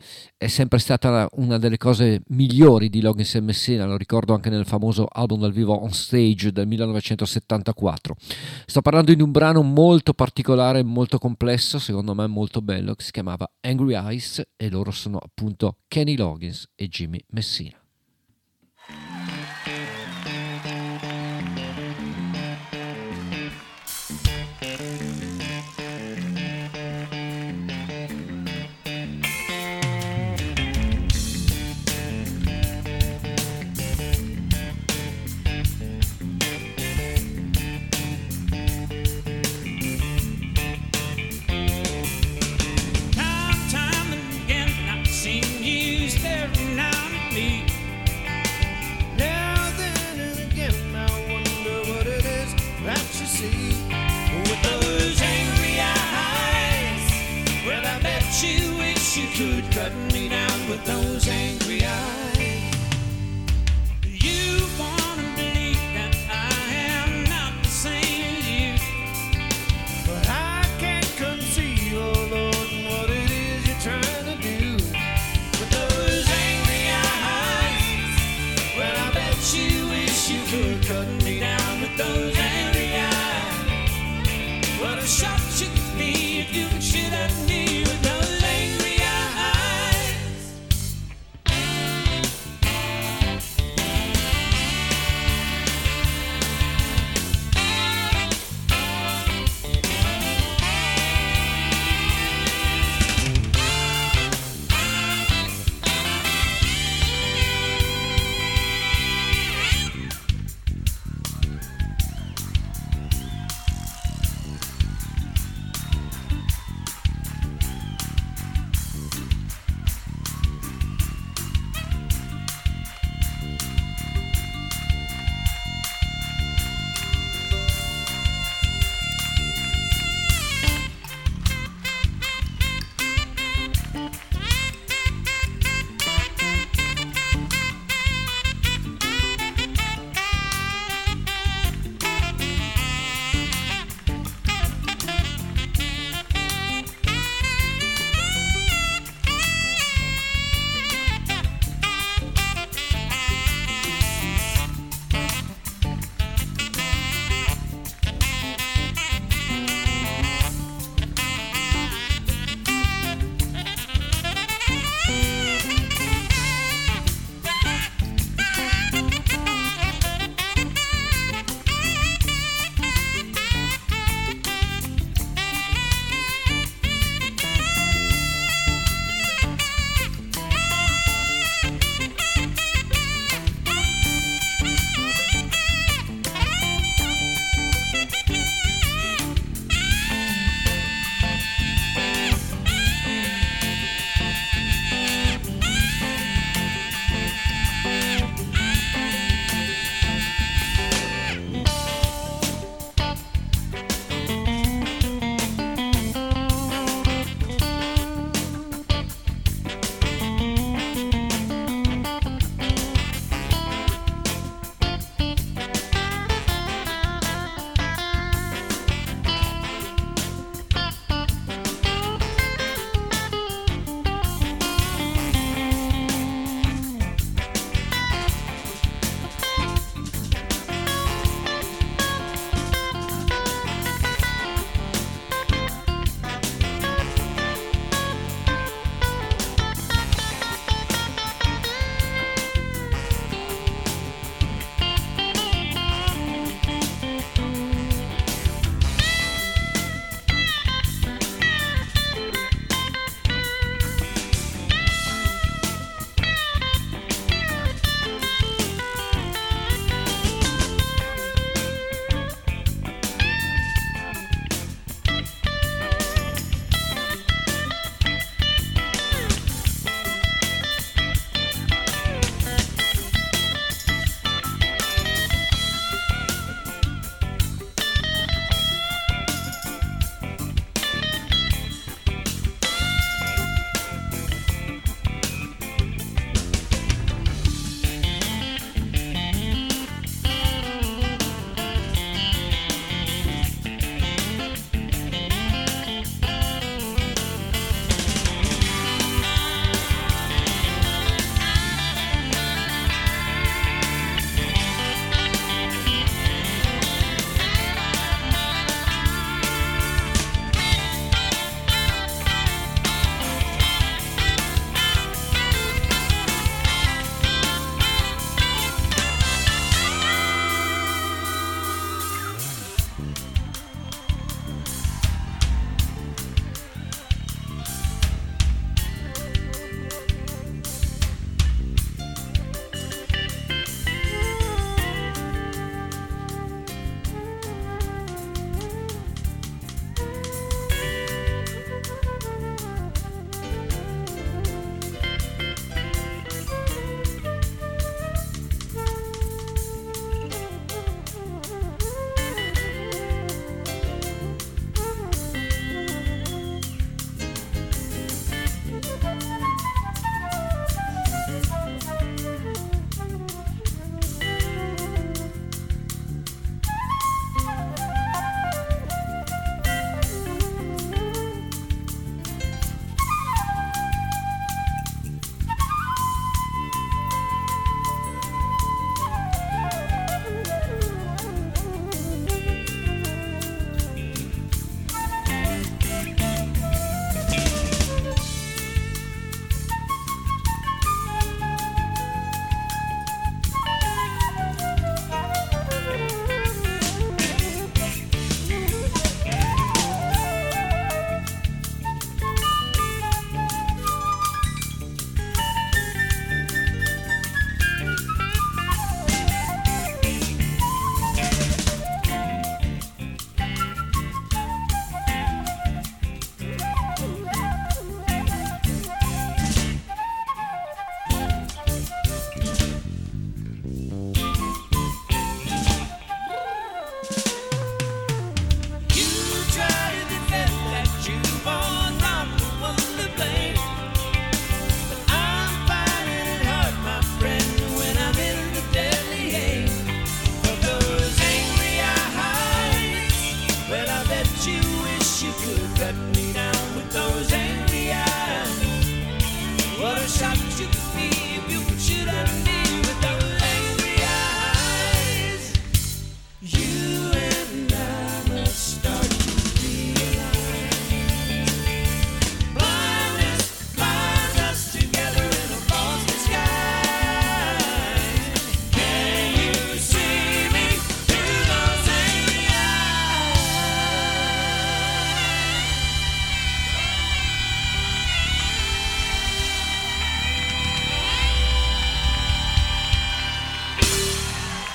stata una delle cose migliori di Loggins and Messina, lo ricordo anche nel famoso album dal vivo On Stage del 1974. Sto parlando di un brano molto particolare, molto complesso, secondo me molto bello, che si chiamava Angry Eyes, e loro sono appunto Kenny Loggins e Jimmy Messina. Could cut me down with those angry eyes. You wanna believe that I am not the same as you, but I can't conceive, oh Lord, what it is you're trying to do with those angry eyes. Well, I bet you wish you could cut me down with those angry eyes. What a shot you could be if you could shoot at me with those angry eyes.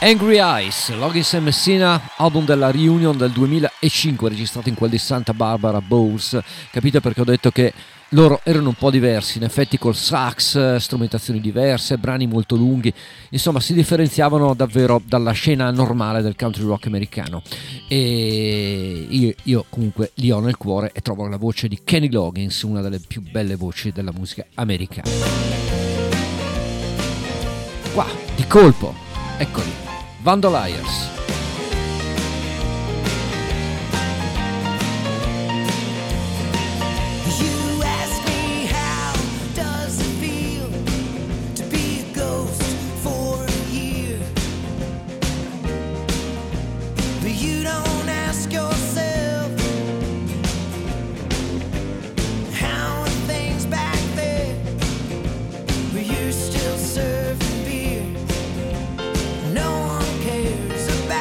Angry Eyes, Loggins and Messina, album della reunion del 2005 registrato in quel di Santa Barbara Bowls. Capite perché ho detto che loro erano un po' diversi, in effetti col sax, strumentazioni diverse, brani molto lunghi, insomma si differenziavano davvero dalla scena normale del country rock americano. E io comunque li ho nel cuore e trovo la voce di Kenny Loggins, una delle più belle voci della musica americana. Qua, di colpo, eccoli, Vandaliers. It's a bad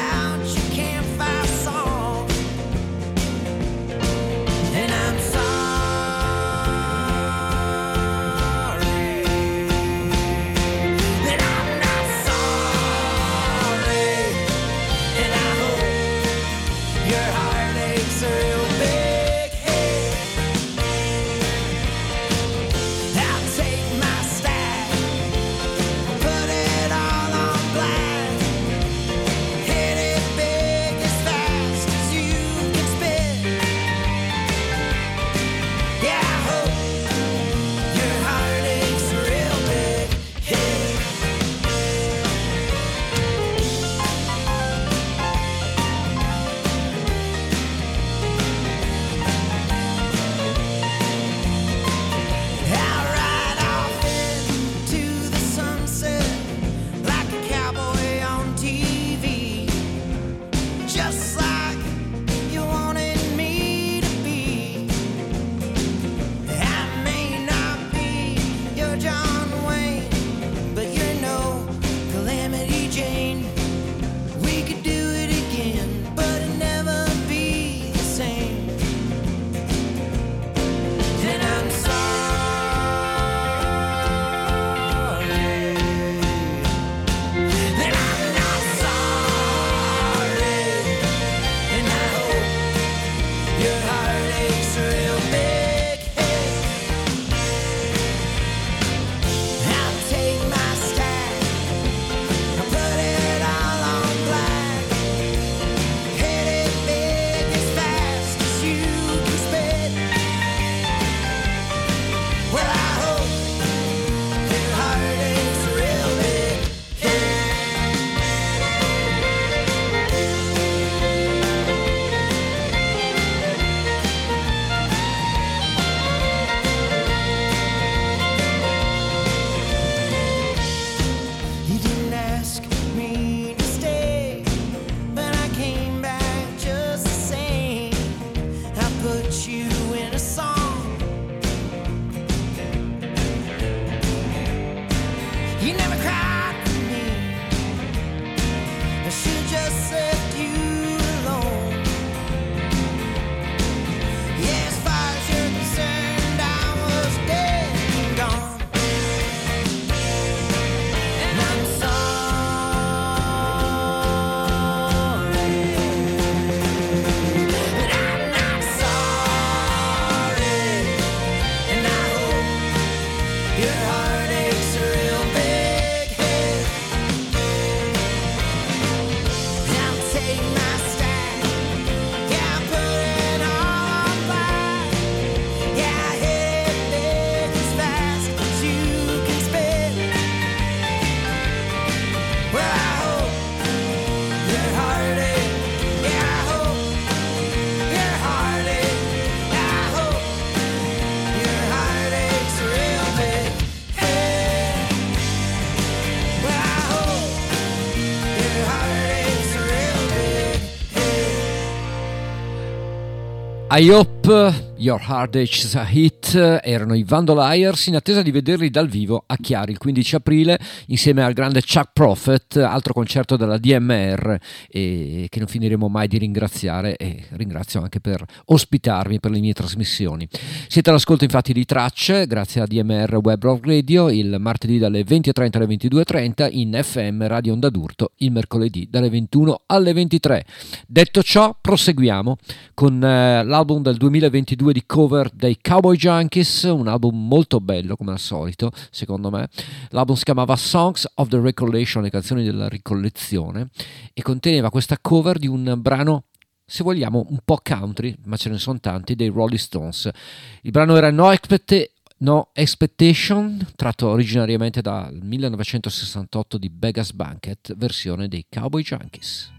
I Hope Your Heartache's a Hit erano i Vandaliers, in attesa di vederli dal vivo a Chiari il 15 aprile insieme al grande Chuck Prophet, altro concerto della DMR che non finiremo mai di ringraziare, e ringrazio anche per ospitarmi per le mie trasmissioni. Siete all'ascolto infatti di Tracce, grazie a DMR Web Radio, il martedì dalle 20.30 alle 22.30, in FM Radio Onda d'Urto il mercoledì dalle 21 alle 23. Detto ciò, proseguiamo con l'album del 2022 di cover dei Cowboy Junkies, un album molto bello come al solito, secondo me. L'album si chiamava Songs of the Recollection, le canzoni della ricollezione, e conteneva questa cover di un brano, se vogliamo, un po' country, ma ce ne sono tanti, dei Rolling Stones. Il brano era No Expectation, tratto originariamente dal 1968 di Beggar's Banquet, versione dei Cowboy Junkies.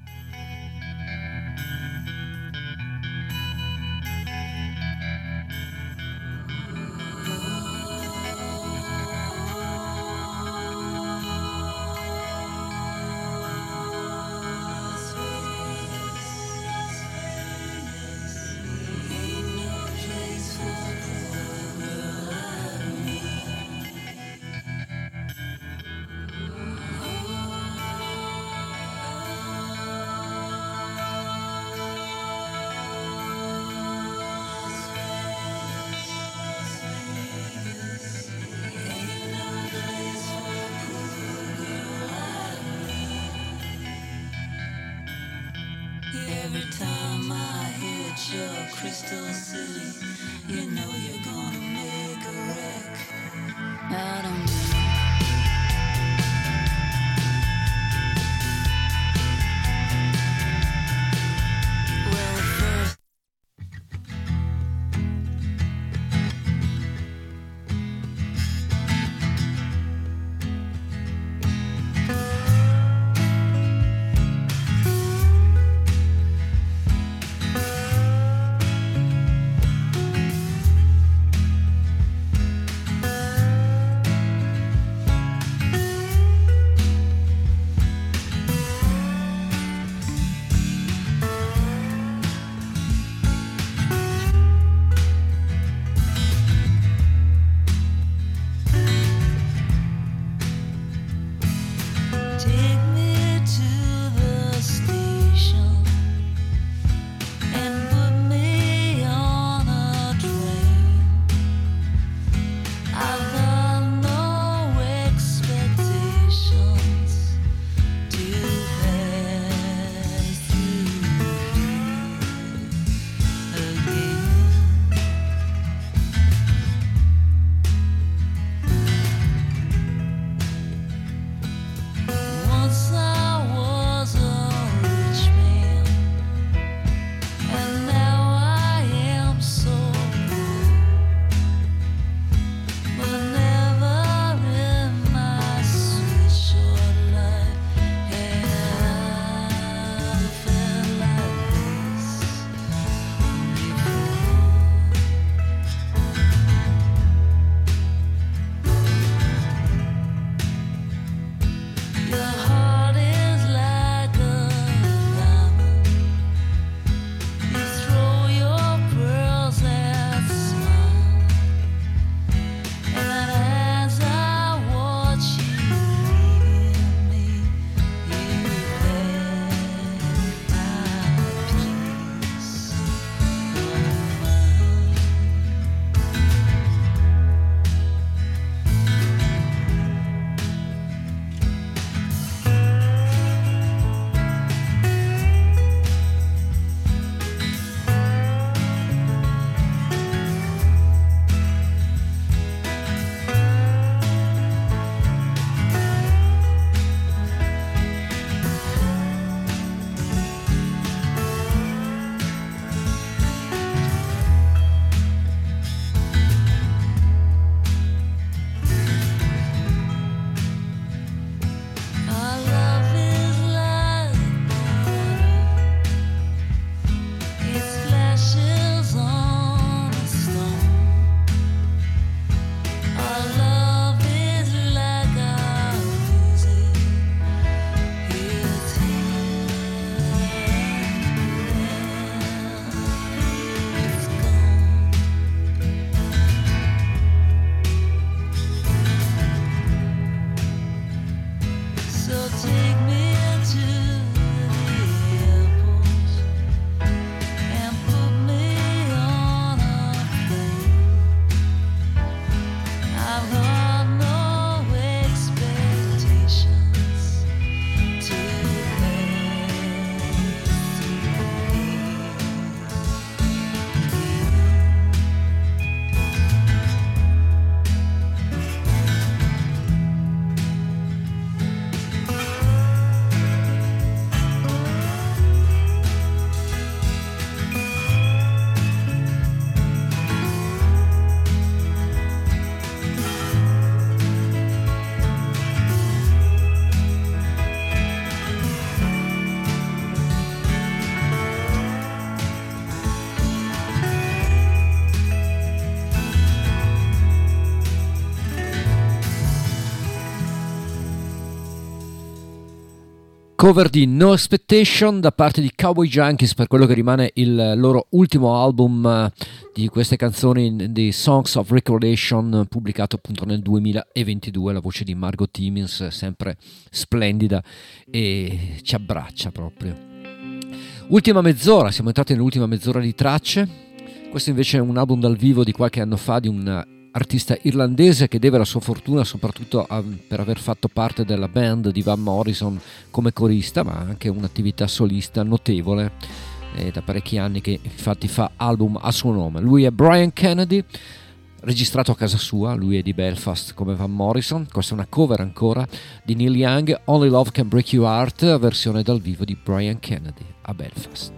cover di No Expectation da parte di Cowboy Junkies per quello che rimane il loro ultimo album di queste canzoni, di Songs of Recollection, pubblicato appunto nel 2022. La voce di Margot Timmins sempre splendida e ci abbraccia proprio. Ultima mezz'ora, siamo entrati nell'ultima mezz'ora di tracce. Questo invece è un album dal vivo di qualche anno fa di un artista irlandese che deve la sua fortuna soprattutto per aver fatto parte della band di Van Morrison come corista, ma anche un'attività solista notevole da parecchi anni, che infatti fa album a suo nome. Lui è Brian Kennedy, registrato a casa sua, lui è di Belfast come Van Morrison. Questa è una cover ancora di Neil Young, Only Love Can Break Your Heart, versione dal vivo di Brian Kennedy a Belfast.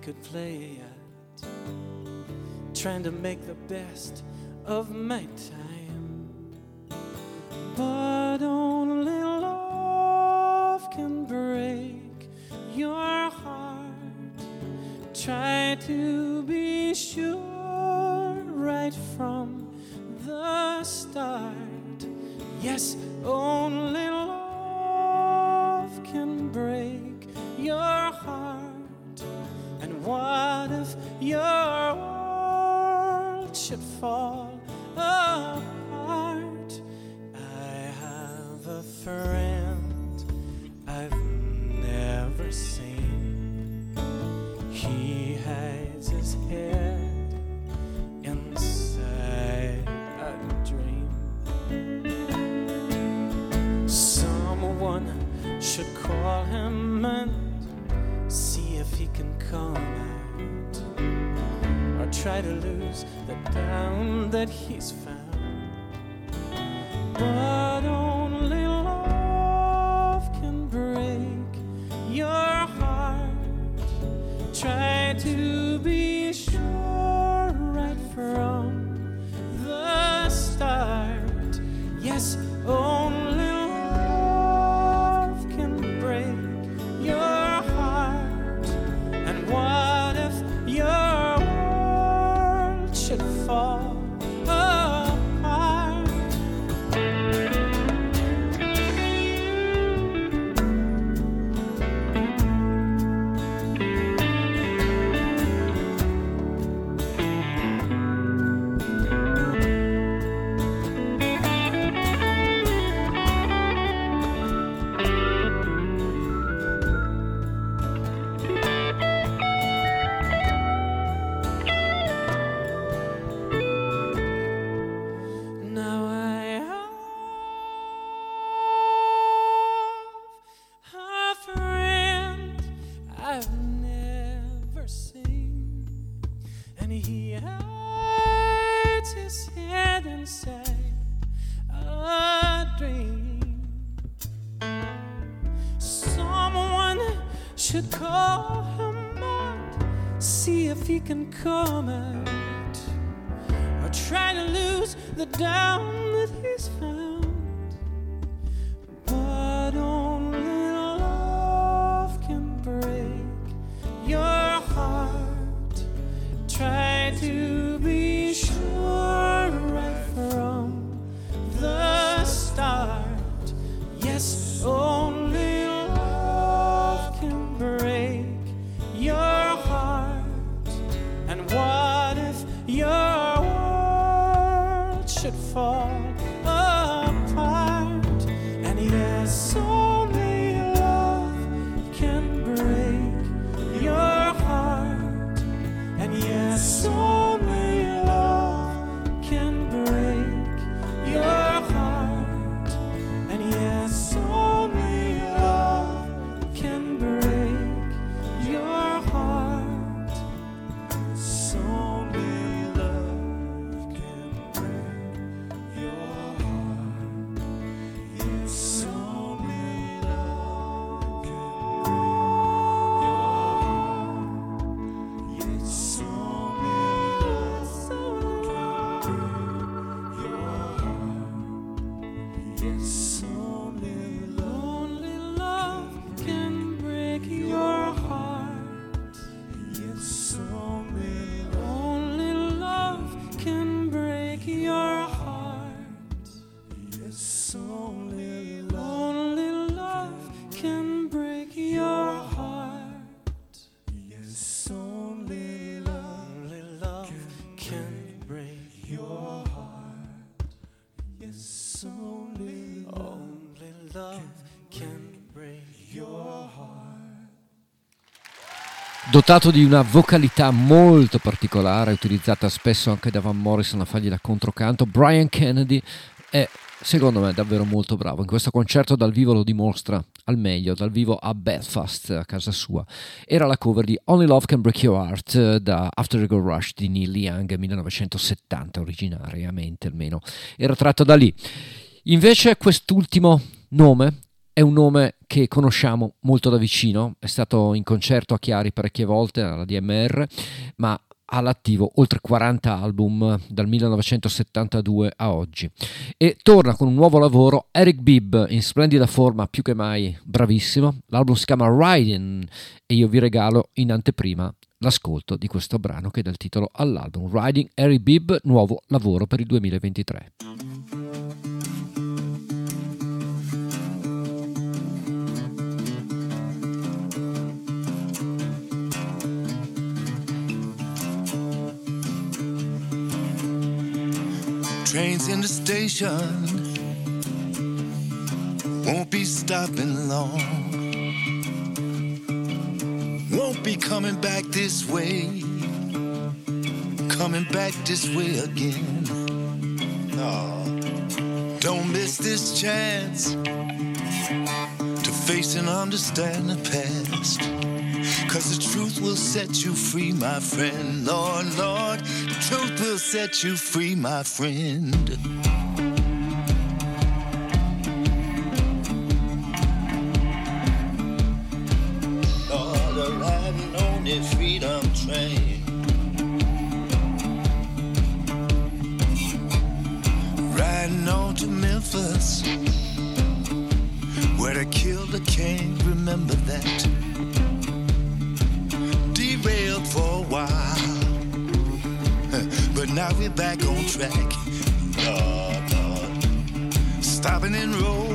Could play at, trying to make the best of my time, but only love can break your heart. Try to be sure right from the start. Yes, only love can break your heart. What if your world should fall apart? I have a friend I've never seen. He hides his head inside a dream. Someone should call him and see if he can come. Try to lose the down that he's found, but only love can break your heart. Try to be sure right from the start. Yes, only love can break your heart. And what if your fall apart. Can come out or try to lose the down that he's found, but only love can break your heart. Try to be sure right from the start. Yes, only love can break your heart. What if your world should fall apart? And yes, only love can break your heart. And yes, only love can break your heart. And yes, only love. This only lonely love can break your heart. Yes, only lonely love can break your heart. Yes, only lonely love can break your heart. Yes, only lonely love can break your heart. Yes, only. Only love can break your heart. Dotato di una vocalità molto particolare, utilizzata spesso anche da Van Morrison a fargli da controcanto, Brian Kennedy è, secondo me, davvero molto bravo. In questo concerto dal vivo lo dimostra al meglio, dal vivo a Belfast, a casa sua. Era la cover di Only Love Can Break Your Heart da After the Gold Rush di Neil Young, 1970 originariamente almeno. Era tratto da lì. Invece quest'ultimo nome è un nome che conosciamo molto da vicino, è stato in concerto a Chiari parecchie volte alla DMR, ma all'attivo oltre 40 album dal 1972 a oggi, e torna con un nuovo lavoro Eric Bibb in splendida forma, più che mai bravissimo. L'album si chiama Riding e io vi regalo in anteprima l'ascolto di questo brano che dà il titolo all'album, Riding, Eric Bibb, nuovo lavoro per il 2023. Trains in the station won't be stopping long. Won't be coming back this way. Coming back this way again. Oh, don't miss this chance to face and understand the past. Cause the truth will set you free, my friend. Lord, Lord, the truth will set you free, my friend. Lord, arriving on the freedom train. Riding on to Memphis, where the killer can't remember that. Derailed for a while, but now we're back on track. Lord, Lord, stopping in Rosewood,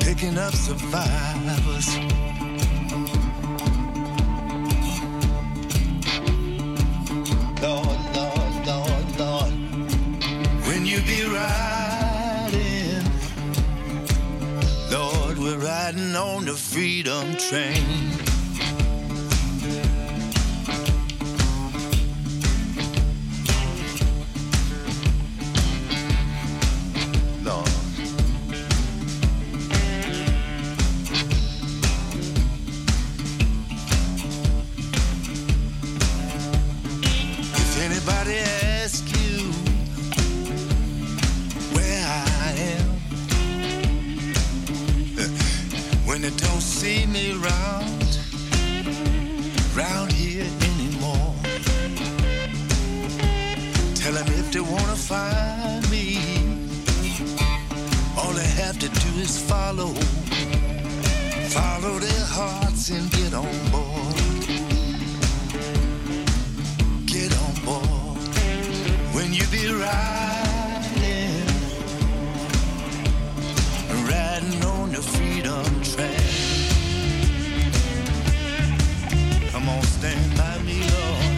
picking up survivors. Lord, Lord, Lord, Lord, when you be riding, Lord, we're riding on the freedom train. Lord, if anybody asks you where I am, when they don't see me round here anymore, tell them if they wanna find me, all they have to do is follow their hearts and get on board, get on board. When you be riding on the freedom train. Come on, stand by me, Lord.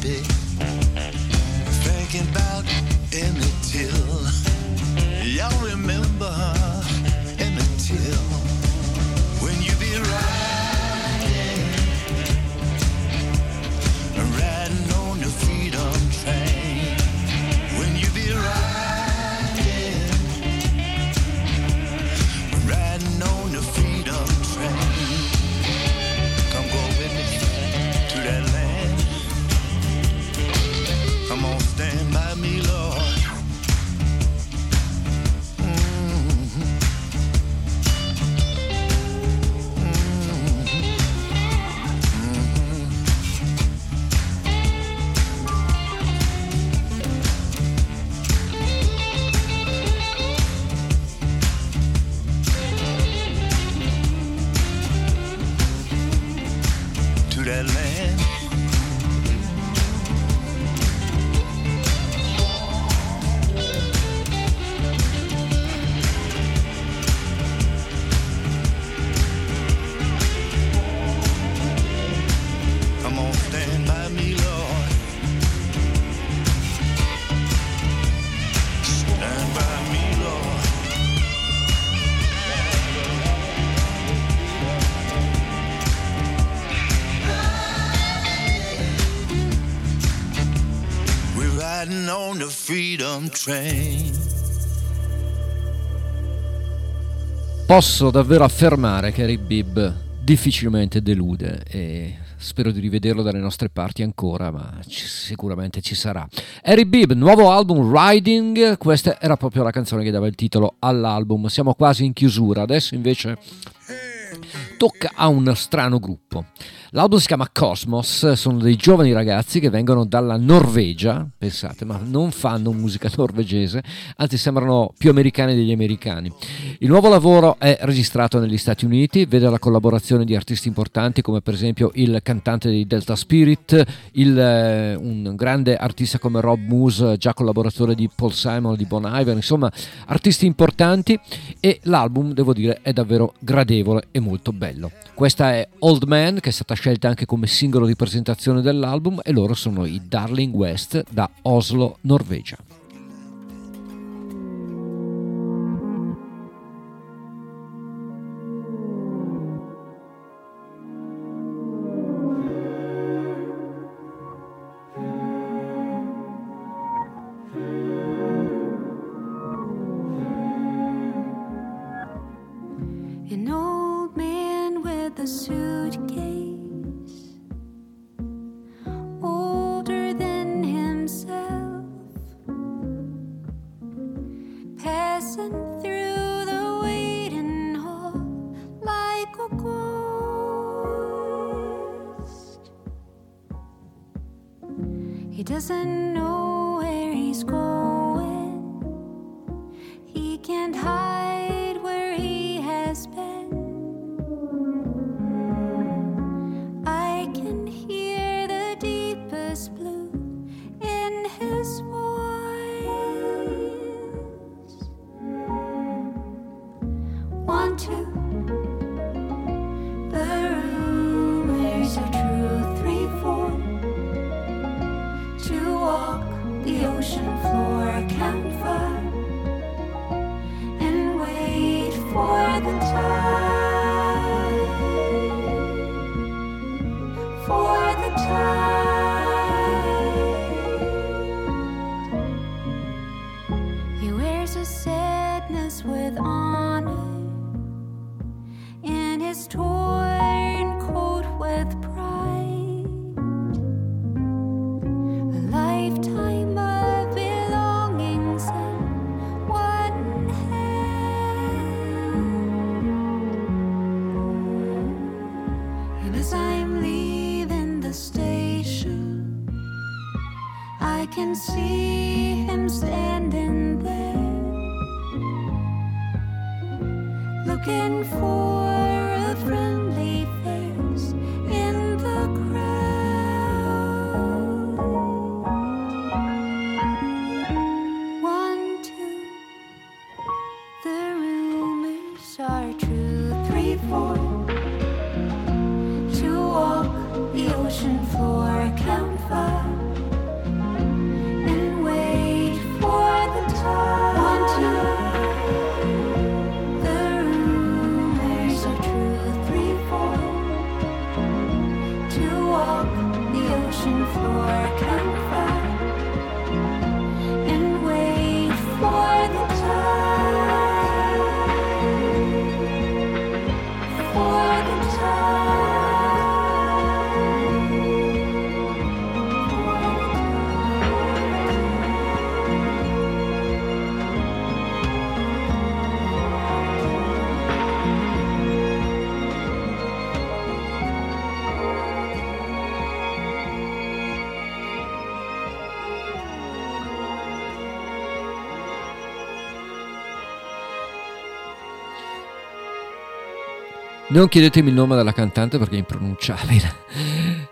be thinking about Emmett Till. Y'all remember Emmett Till when you be riding on the freedom train. When you be riding on the freedom train. Come go with me to that land. Come on, stand by me, Lord. On the freedom train. Posso davvero affermare che Eric Bibb difficilmente delude e spero di rivederlo dalle nostre parti ancora, ma sicuramente ci sarà. Eric Bibb, nuovo album Riding, questa era proprio la canzone che dava il titolo all'album. Siamo quasi in chiusura, adesso invece tocca a un strano gruppo. L'album si chiama Cosmos, sono dei giovani ragazzi che vengono dalla Norvegia, pensate, ma non fanno musica norvegese, anzi sembrano più americani degli americani. Il nuovo lavoro è registrato negli Stati Uniti, vede la collaborazione di artisti importanti come per esempio il cantante dei Delta Spirit, un grande artista come Rob Moose, già collaboratore di Paul Simon, di Bon Iver, insomma artisti importanti, e l'album devo dire è davvero gradevole e molto bello. Questa è Old Man, che è stata scelta anche come singolo di presentazione dell'album, e loro sono i Darling West da Oslo, Norvegia. Floor campfire. searching for comfort and wait for the time, for the Non chiedetemi il nome della cantante perché è impronunciabile.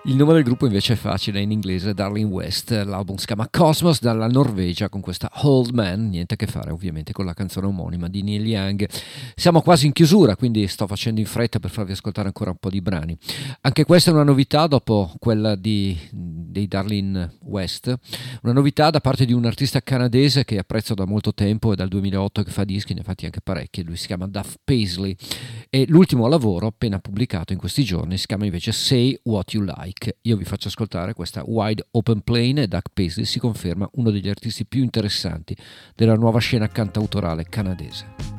Il nome del gruppo invece è facile, in inglese Darling West. L'album si chiama Cosmos, dalla Norvegia, con questa Old Man, niente a che fare ovviamente con la canzone omonima di Neil Young. Siamo quasi in chiusura, quindi sto facendo in fretta per farvi ascoltare ancora un po' di brani. Anche questa è una novità dopo quella dei Darling West, una novità da parte di un artista canadese che apprezzo da molto tempo, è dal 2008 che fa dischi, ne ha fatti anche parecchi. Lui si chiama Duff Paisley e l'ultimo lavoro appena pubblicato in questi giorni si chiama invece Say What You Like. Io vi faccio ascoltare questa Wide Open Plain e Duck Paisley si conferma uno degli artisti più interessanti della nuova scena cantautorale canadese.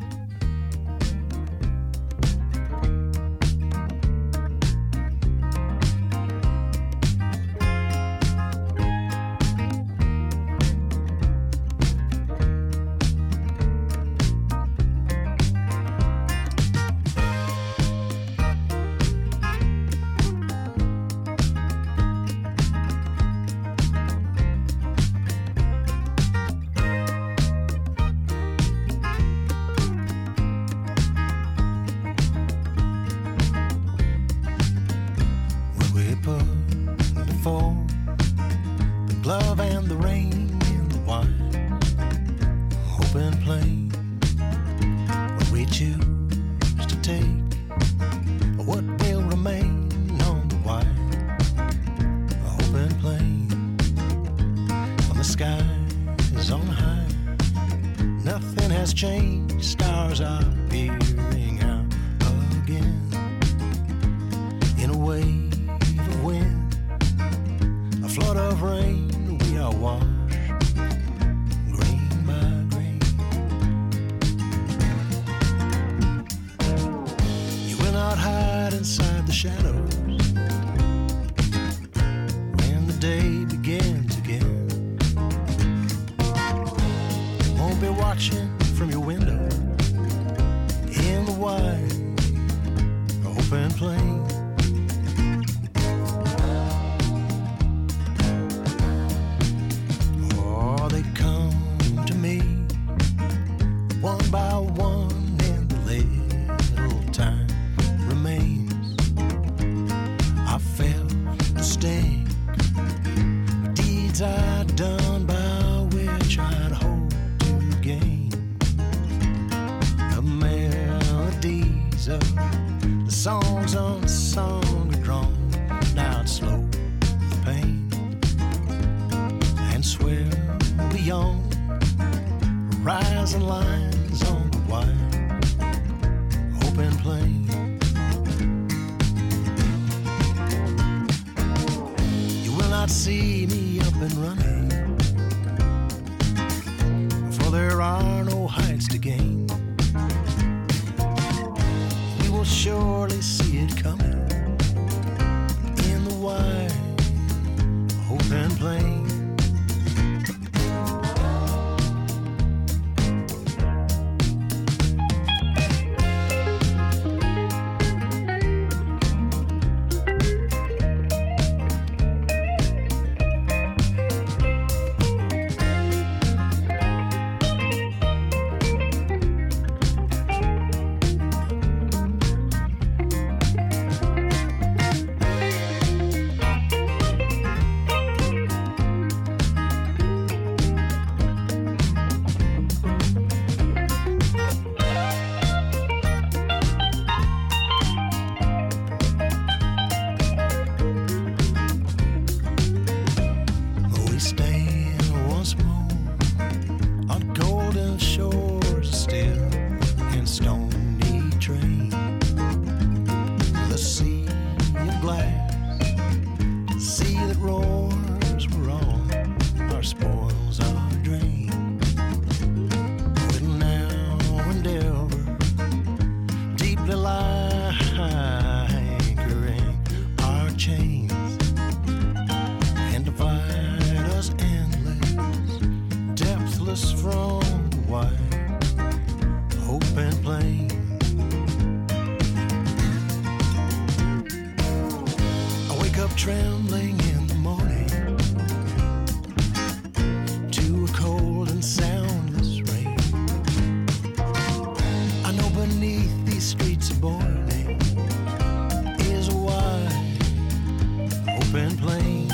Roll chains and divide us endless, depthless from wide open plain. I wake up trembling in the morning to a cold and soundless rain. I know beneath these streets of boiling and plain.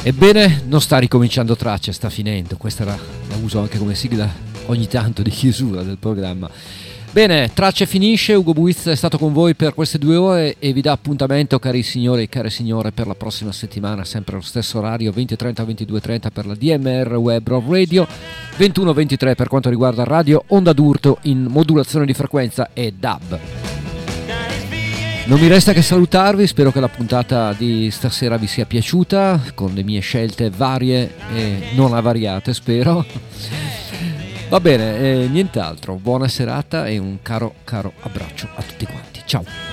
Ebbene, non sta ricominciando tracce, sta finendo. Questa era, la uso anche come sigla ogni tanto di chiusura del programma. Bene, tracce finisce. Ugo Buizza è stato con voi per queste 2 ore e vi dà appuntamento, cari signori e care signore, per la prossima settimana, sempre allo stesso orario, 20:30-22:30 per la DMR Web Radio, 21:23 per quanto riguarda radio onda d'urto in modulazione di frequenza e DAB. Non mi resta che salutarvi, spero che la puntata di stasera vi sia piaciuta, con le mie scelte varie e non avariate, spero. Va bene, nient'altro, buona serata e un caro abbraccio a tutti quanti, ciao!